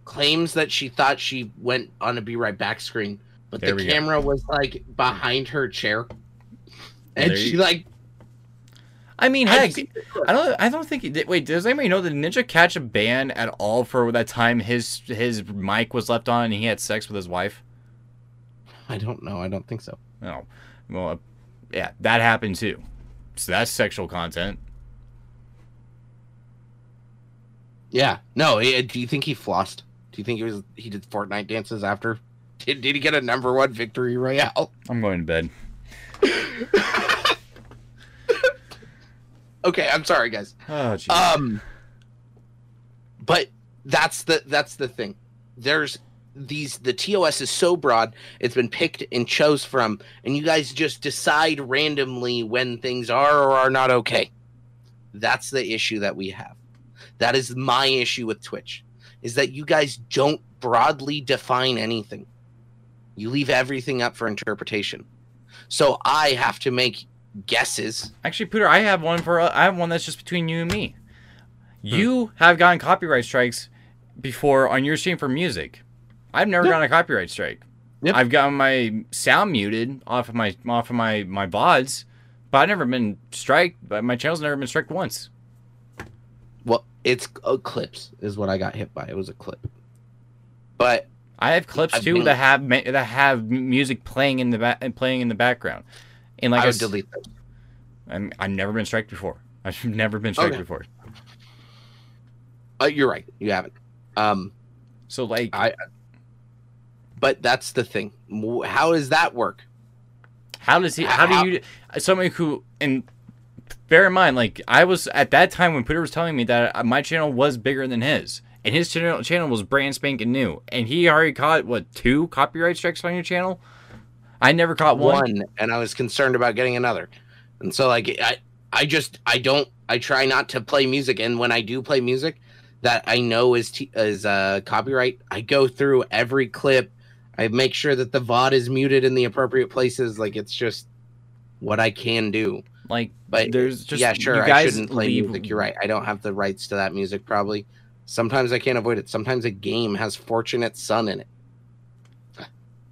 Claims that she thought she went on a Be Right Back screen, but there the camera go. was like behind her chair, and she go. like. I mean, heck, I don't. I don't think. He did. Wait, does anybody know did Ninja catch a ban at all for that time his his mic was left on and he had sex with his wife? I don't know. I don't think so. No. Well, uh, yeah, that happened too. So that's sexual content. Yeah. No. He, do you think he flossed? Do you think he was? He did Fortnite dances after. Did, did he get a number one victory royale? I'm going to bed. Okay, I'm sorry, guys. Oh, geez. Um, but that's the that's the thing. There's these the T O S is so broad; it's been picked and chose from, and you guys just decide randomly when things are or are not okay. That's the issue that we have. That is my issue with Twitch, is that you guys don't broadly define anything. You leave everything up for interpretation. So I have to make. Guesses. Actually, Pooter, I have one for uh, I have one that's just between you and me. You hmm. have gotten copyright strikes before on your stream for music. I've never yep. gotten a copyright strike. Yep. I've gotten my sound muted off of my off of my my V O Ds, but I've never been striked. But my channel's never been striked once. Well, it's uh, clips is what I got hit by. It was a clip, but I have clips I've too been... that have that have music playing in the back and playing in the background. And like I would I, delete them. I'm, I've never been striked before. I've never been striked okay. before. Uh, you're right. You haven't. Um, so like, I. But that's the thing. How does that work? How does he? How, how do you? Somebody who and bear in mind, like I was at that time when Pooter was telling me that my channel was bigger than his, and his channel channel was brand spanking new, and he already caught what two copyright strikes on your channel. I never caught one. one, and I was concerned about getting another. And so, like, I, I just, I don't, I try not to play music. And when I do play music that I know is t is uh, copyright, I go through every clip. I make sure that the V O D is muted in the appropriate places. Like, it's just what I can do. Like, but there's just yeah, sure, I shouldn't play leave. music. You're right. I don't have the rights to that music, probably. Sometimes I can't avoid it. Sometimes a game has Fortunate Son in it.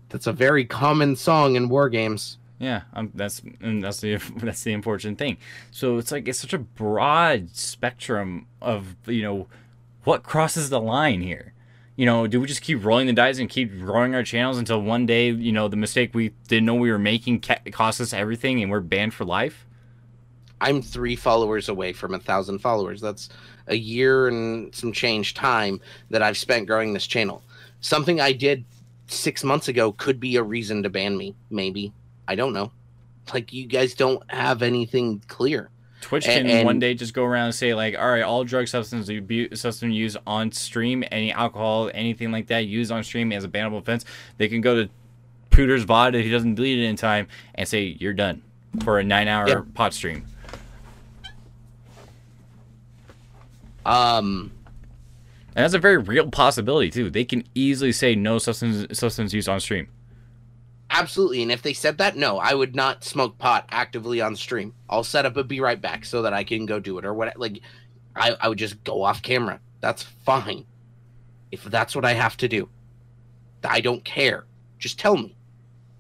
That's a very common song in war games. Yeah, um, that's and that's the that's the unfortunate thing. So it's like it's such a broad spectrum of you know what crosses the line here. You know, do we just keep rolling the dice and keep growing our channels until one day you know the mistake we didn't know we were making costs us everything and we're banned for life? I'm three followers away from a thousand followers. That's a year and some change time that I've spent growing this channel. Something I did. Six months ago could be a reason to ban me. Maybe. I don't know. Like, you guys don't have anything clear. Twitch can and, one day just go around and say, like, all right, all drug substance abuse, substance use on stream, any alcohol, anything like that used on stream as a bannable offense. They can go to Pooter's V O D if he doesn't delete it in time and say, you're done for a nine hour yeah. pot stream. Um, and that's a very real possibility too. They can easily say no substance substance use on stream. Absolutely, and if they said that, no, I would not smoke pot actively on stream. I'll set up a be right back so that I can go do it or what. Like, I, I would just go off camera. That's fine. If that's what I have to do, I don't care. Just tell me.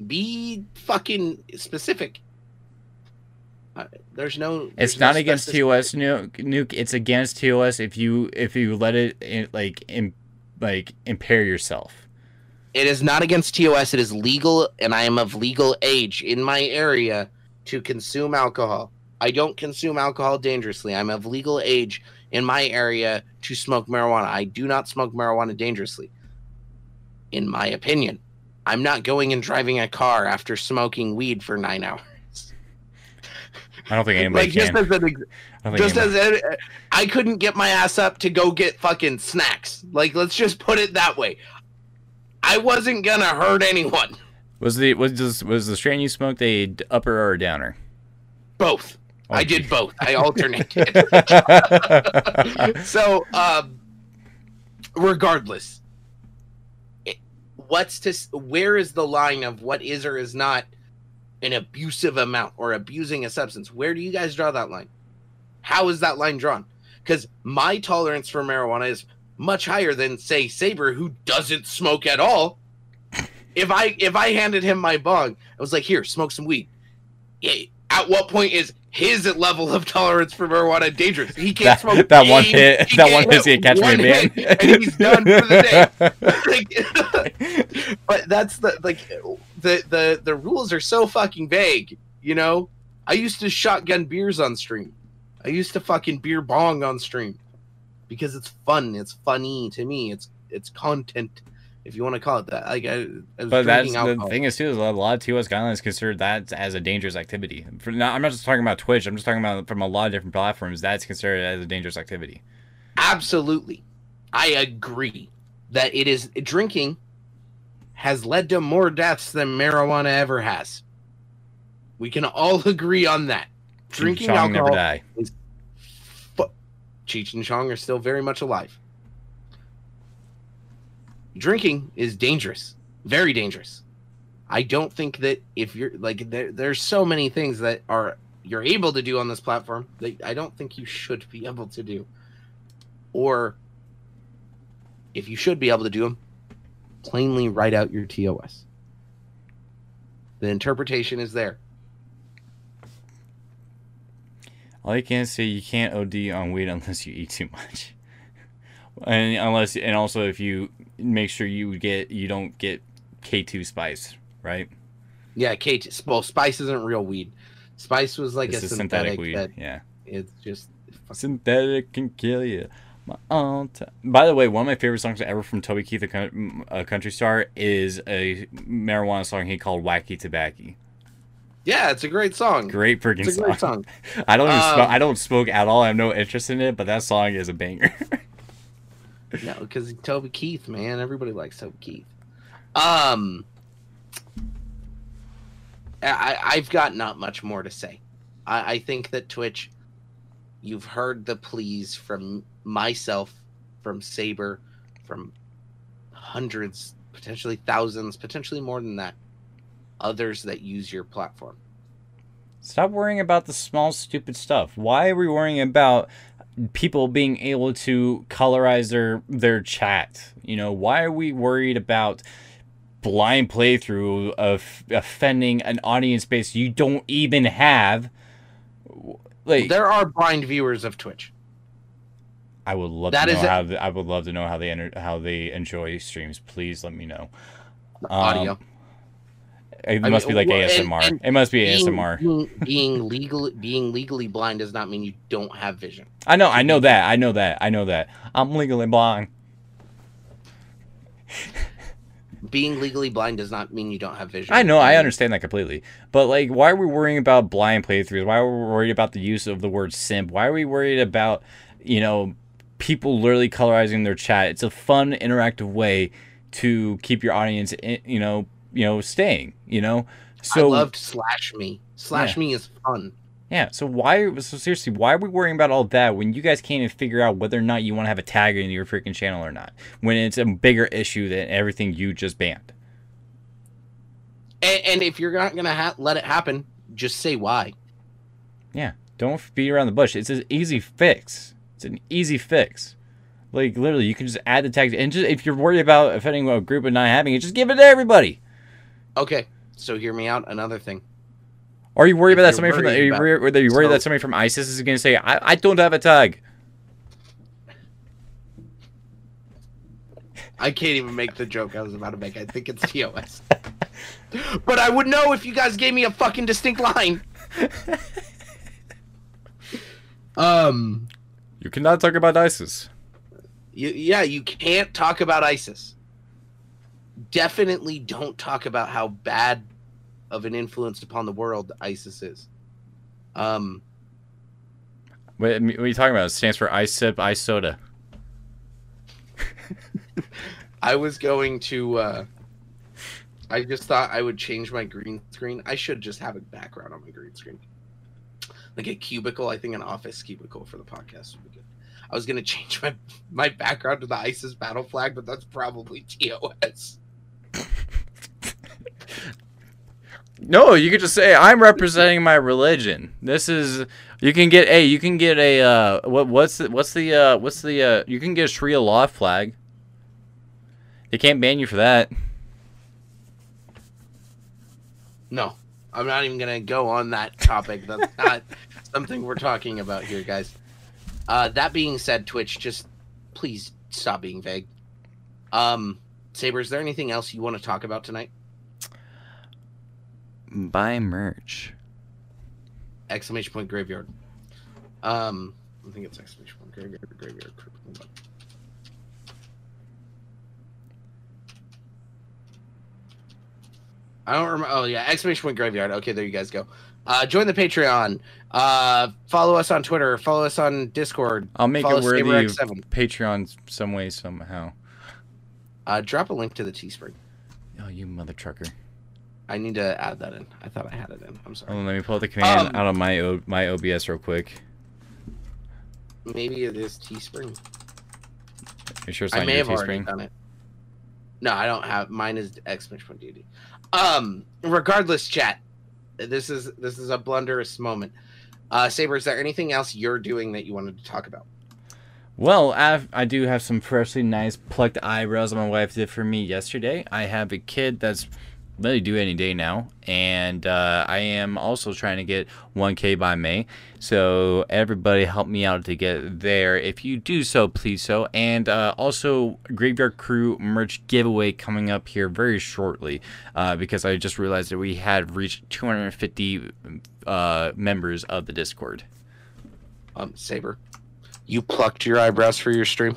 Be fucking specific. Uh, there's no. There's it's not no against T O S nuke. It's against T O S if you if you let it in, like in, like impair yourself. It is not against T O S. It is legal, and I am of legal age in my area to consume alcohol. I don't consume alcohol dangerously. I'm of legal age in my area to smoke marijuana. I do not smoke marijuana dangerously. In my opinion, I'm not going and driving a car after smoking weed for nine hours. I don't think anybody like, can. Just as, an I, just as a, I couldn't get my ass up to go get fucking snacks. Like, let's just put it that way. I wasn't gonna hurt anyone. Was the was this, was the strain you smoked a upper or a downer? Both. Oh, I geez. did both. I alternated. So, um, regardless, it, what's to where is the line of what is or is not an abusive amount or abusing a substance? Where do you guys draw that line? How is that line drawn? Because my tolerance for marijuana is much higher than, say, Sabre, who doesn't smoke at all. If I if I handed him my bong, I was like, here, smoke some weed. Yay. At what point is his level of tolerance for marijuana dangerous? He can't that, smoke that one hit. That one hit, he can't catch me, man. And he's done for the day. Like, but that's the like the the the rules are so fucking vague. You know, I used to shotgun beers on stream. I used to fucking beer bong on stream because it's fun. It's funny to me. It's it's content. If you want to call it that, like I, I was but that's alcohol. The thing is too is a lot of T O S guidelines consider that as a dangerous activity. For now, I'm not just talking about Twitch. I'm just talking about from a lot of different platforms. That's considered as a dangerous activity. Absolutely, I agree that it is. Drinking has led to more deaths than marijuana ever has. We can all agree on that. Drinking Cheech alcohol. Never die. Is, but Cheech and Chong are still very much alive. Drinking is dangerous, very dangerous. I don't think that if you're like there, there's so many things that are you're able to do on this platform that I don't think you should be able to do. Or if you should be able to do them, plainly write out your T O S. The interpretation is there. All you can say, you can't O D on weed unless you eat too much. And unless, and also if you make sure you get, you don't get K two spice, right? Yeah, K two. Well, spice isn't real weed. Spice was like a, a synthetic, synthetic weed. That yeah, it's just synthetic can kill you. My aunt. By the way, one of my favorite songs ever from Toby Keith, a country star, is a marijuana song he called "Wacky Tobacco." Yeah, it's a great song. Great freaking it's a great song. song. I don't. Even um, smoke, I don't smoke at all. I have no interest in it, but that song is a banger. No, because Toby Keith, man, everybody likes Toby Keith. Um, I, I've got not much more to say. I, I think that Twitch, you've heard the pleas from myself, from Sabre, from hundreds, potentially thousands, potentially more than that, others that use your platform. Stop worrying about the small, stupid stuff. Why are we worrying about people being able to colorize their their chat? You know, why are we worried about blind playthrough of offending an audience base you don't even have? Like, there are blind viewers of Twitch. I would love that to know how the, I would love to know how they enter, how they enjoy streams. Please let me know. Um, audio. It must I mean, be like well, A S M R. And, and it must be being, A S M R. Being, being legal, being legally blind does not mean you don't have vision. I know, I know that, I know that, I know that. I'm legally blind. Being legally blind does not mean you don't have vision. I know, I understand that completely. But like, why are we worrying about blind playthroughs? Why are we worried about the use of the word simp? Why are we worried about, you know, people literally colorizing their chat? It's a fun, interactive way to keep your audience, in, you know. you know staying you know so I loved slash me slash yeah. me is fun. Yeah, so why, so seriously, why are we worrying about all that when you guys can't even figure out whether or not you want to have a tag in your freaking channel or not, when it's a bigger issue than everything you just banned? And, and if you're not going to ha- let it happen, just say why. Yeah, don't beat around the bush. It's an easy fix. It's an easy fix. Like, literally, you can just add the tags. And just if you're worried about offending a group and not having it, just give it to everybody. Okay, so hear me out. Another thing. Are you worried about that somebody from the, are you worried, are you worried that somebody from ISIS is going to say, I, I don't have a tag? I can't even make the joke I was about to make. I think it's T O S. But I would know if you guys gave me a fucking distinct line. um, You cannot talk about ISIS. You, yeah, you can't talk about ISIS. Definitely don't talk about how bad of an influence upon the world ISIS is. Um, what, what are you talking about? It stands for I sip, I soda. I was going to... Uh, I just thought I would change my green screen. I should just have a background on my green screen. Like a cubicle. I think an office cubicle for the podcast would be good. I was going to change my, my background to the ISIS battle flag, but that's probably T O S. No, you could just say, I'm representing my religion. This is, you can get a, you can get a, uh, what, what's the, what's the, uh, what's the, uh, you can get a Sharia law flag. They can't ban you for that. No, I'm not even going to go on that topic. That's not something we're talking about here, guys. Uh, that being said, Twitch, just please stop being vague. Um, Sabre, is there anything else you want to talk about tonight? Buy merch. Exclamation point graveyard. Um, I think it's exclamation point graveyard. Graveyard. I don't remember. Oh yeah, exclamation point graveyard. Okay, there you guys go. Uh, join the Patreon. Uh, follow us on Twitter. Follow us on Discord. I'll make it worthy of Patreon some way somehow. Uh, drop a link to the Teespring. Oh, you mother trucker. I need to add that in. I thought I had it in. I'm sorry. Oh, let me pull the command um, out of my o my O B S real quick. Maybe it is Teespring. You sure it's not I may have Teespring? Already done it. No, I don't have. Mine is X M D D. Um, regardless, chat. This is this is a blunderous moment. Uh, Sabre, is there anything else you're doing that you wanted to talk about? Well, I've, I do have some freshly nice plucked eyebrows that my wife did for me yesterday. I have a kid that's literally do any day now, and uh, I am also trying to get one K by May, so everybody help me out to get there. If you do so, please so. And uh, also Graveyard Crew merch giveaway coming up here very shortly, uh, because I just realized that we had reached two hundred fifty uh, members of the Discord. Um, Sabre, you plucked your eyebrows for your stream.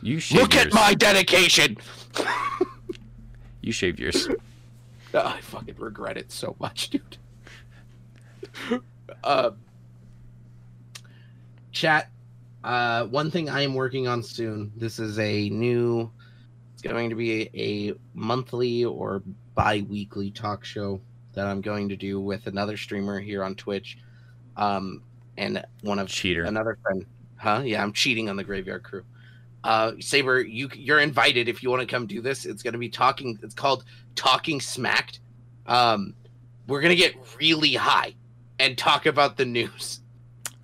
You should look yours. At my dedication. You shaved yours. Oh, I fucking regret it so much, dude. uh, chat, uh, one thing I am working on soon. This is a new... It's going to be a, a monthly or bi-weekly talk show that I'm going to do with another streamer here on Twitch. Um, and one of... Cheater. Another friend. Huh? Yeah, I'm cheating on the Graveyard Crew. Uh, Sabre, you, you're invited if you want to come do this. It's going to be talking. It's called Talking Smacked. Um, we're going to get really high and talk about the news.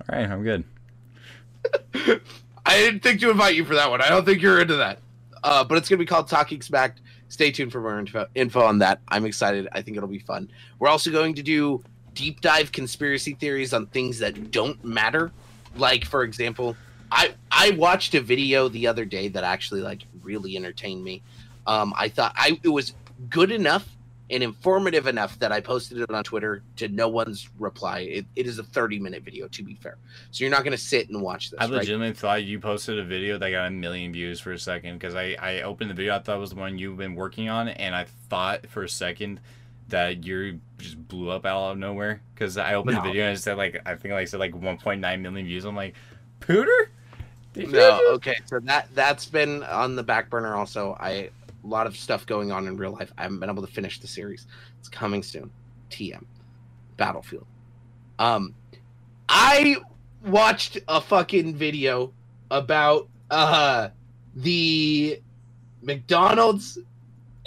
All right, I'm good. I didn't think to invite you for that one. I don't think you're into that. Uh, but it's going to be called Talking Smacked. Stay tuned for more info, info on that. I'm excited. I think it'll be fun. We're also going to do deep dive conspiracy theories on things that don't matter. Like, for example... I, I watched a video the other day that actually, like, really entertained me. Um, I thought I it was good enough and informative enough that I posted it on Twitter to no one's reply. It, it is a thirty-minute video, to be fair. So you're not going to sit and watch this, I legitimately right? thought you posted a video that got a million views for a second because I, I opened the video. I thought it was the one you've been working on, and I thought for a second that you just blew up out of nowhere because I opened no. the video and it said, like, I think I like, said, like, one point nine million views. I'm like, Pooter? No, okay, so that that's been on the back burner. Also, I a lot of stuff going on in real life. I haven't been able to finish the series. It's coming soon. T M Battlefield. Um, I watched a fucking video about uh, the McDonald's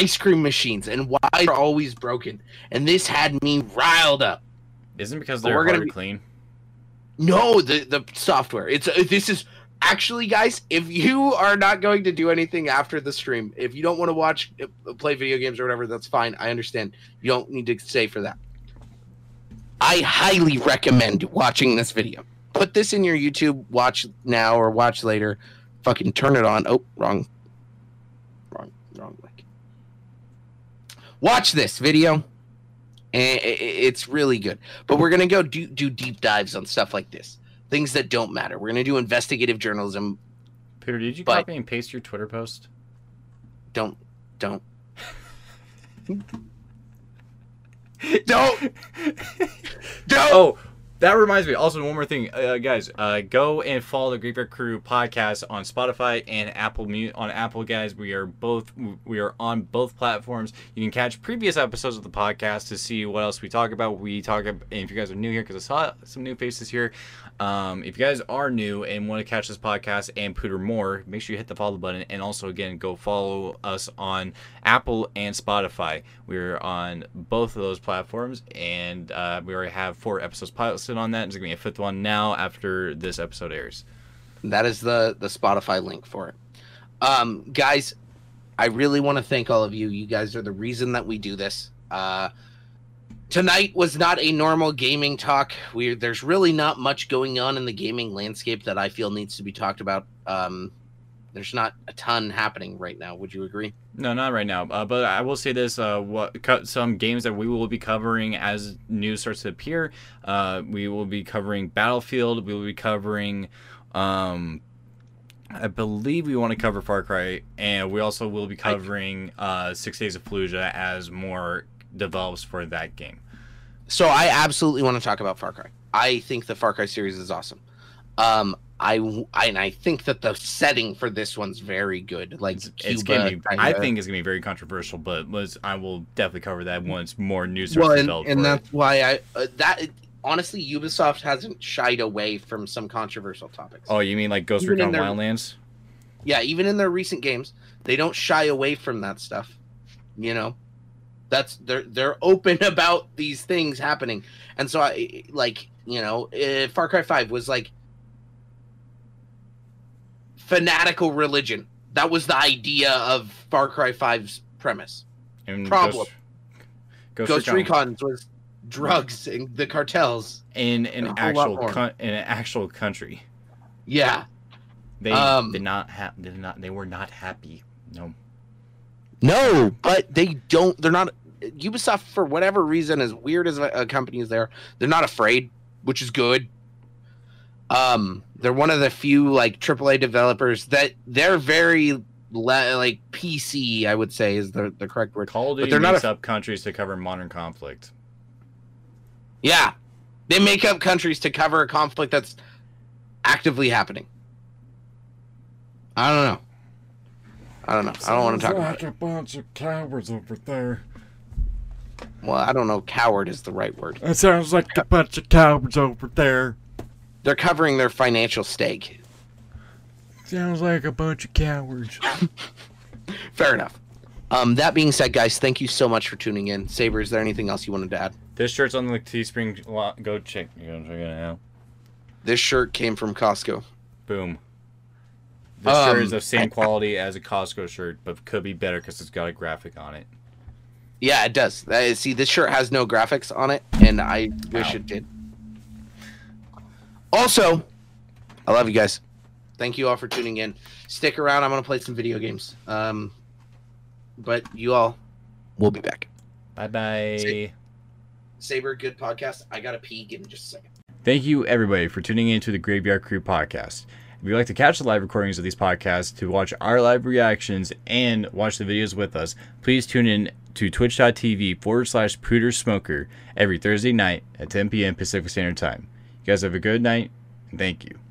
ice cream machines and why they're always broken. And this had me riled up. Isn't it because they're hard to clean? No, the the software. It's uh, this is actually, guys, if you are not going to do anything after the stream, if you don't want to watch, play video games or whatever, that's fine. I understand. You don't need to stay for that. I highly recommend watching this video. Put this in your YouTube watch now or watch later. Fucking turn it on. Oh, wrong. Wrong. Wrong link. Watch this video. And it's really good. But we're going to go do, do deep dives on stuff like this. Things that don't matter. We're going to do investigative journalism. Pooter, did you copy and paste your Twitter post? Don't. Don't. don't. Don't. Oh, that reminds me. Also, one more thing. Uh, guys, uh, go and follow the Graveyard Crew podcast on Spotify and Apple. On Apple, guys, we are both we are on both platforms. You can catch previous episodes of the podcast to see what else we talk about. We talk about, and if you guys are new here, because I saw some new faces here. Um, if you guys are new and want to catch this podcast and Pooter more, make sure you hit the follow button. And also, again, go follow us on Apple and Spotify. We're on both of those platforms, and uh, we already have four episodes posted on that. There's going to be a fifth one now after this episode airs. That is the, the Spotify link for it. Um, guys, I really want to thank all of you. You guys are the reason that we do this. Uh, Tonight was not a normal gaming talk. We're, there's really not much going on in the gaming landscape that I feel needs to be talked about. Um, there's not a ton happening right now. Would you agree? No, not right now. Uh, but I will say this. Uh, what some games that we will be covering as news starts to appear. Uh, we will be covering Battlefield. We will be covering... Um, I believe we want to cover Far Cry. And we also will be covering uh, Six Days of Fallujah as more... develops for that game. So I absolutely want to talk about Far Cry. I think the Far Cry series is awesome. Um, I, I and I think that the setting for this one's very good. Like it's, Cuba, it's gonna be, I think it's gonna be very controversial, but let's, I will definitely cover that once more news. Well, and, and for that's it. Why I uh, that honestly, Ubisoft hasn't shied away from some controversial topics. Oh, you mean like Ghost Recon Wildlands? Yeah, even in their recent games, they don't shy away from that stuff. You know. That's they're they're open about these things happening, and so I like you know uh, Far Cry five was like fanatical religion. That was the idea of Far Cry five's premise. And problem. Ghost, Ghost, Ghost Recon was drugs and the cartels in an actual in an actual country. Yeah, they um, did not have did not they were not happy. No. No, but they don't. They're not. Ubisoft, for whatever reason, as weird as a company is there, they're not afraid, which is good. Um, they're one of the few like triple A developers that they're very like P C. I would say is the the correct word. Call of Duty makes up countries to cover modern conflict. Yeah, they make up countries to cover a conflict that's actively happening. I don't know. I don't know. Sounds I don't want to talk like about a it. bunch of cowards over there. Well, I don't know. Coward is the right word. It sounds like a bunch of cowards over there. They're covering their financial stake. Sounds like a bunch of cowards. Fair enough. Um, that being said, guys, thank you so much for tuning in. Sabre, is there anything else you wanted to add? This shirt's on the Teespring. Go check. You know, check it out. This shirt came from Costco. Boom. This um, shirt is the same quality as a Costco shirt, but could be better because it's got a graphic on it. Yeah, it does. Is, see, this shirt has no graphics on it, and I wish Ow. it did. Also, I love you guys. Thank you all for tuning in. Stick around. I'm going to play some video games. Um, but you all will be back. Bye-bye. Sabre, Sabre, good podcast. I got to pee. Give me just a second. Thank you, everybody, for tuning in to the Graveyard Crew podcast. If you'd like to catch the live recordings of these podcasts, to watch our live reactions, and watch the videos with us, please tune in to twitch.tv forward slash Pooter Smoker every Thursday night at ten p m Pacific Standard Time. You guys have a good night, and thank you.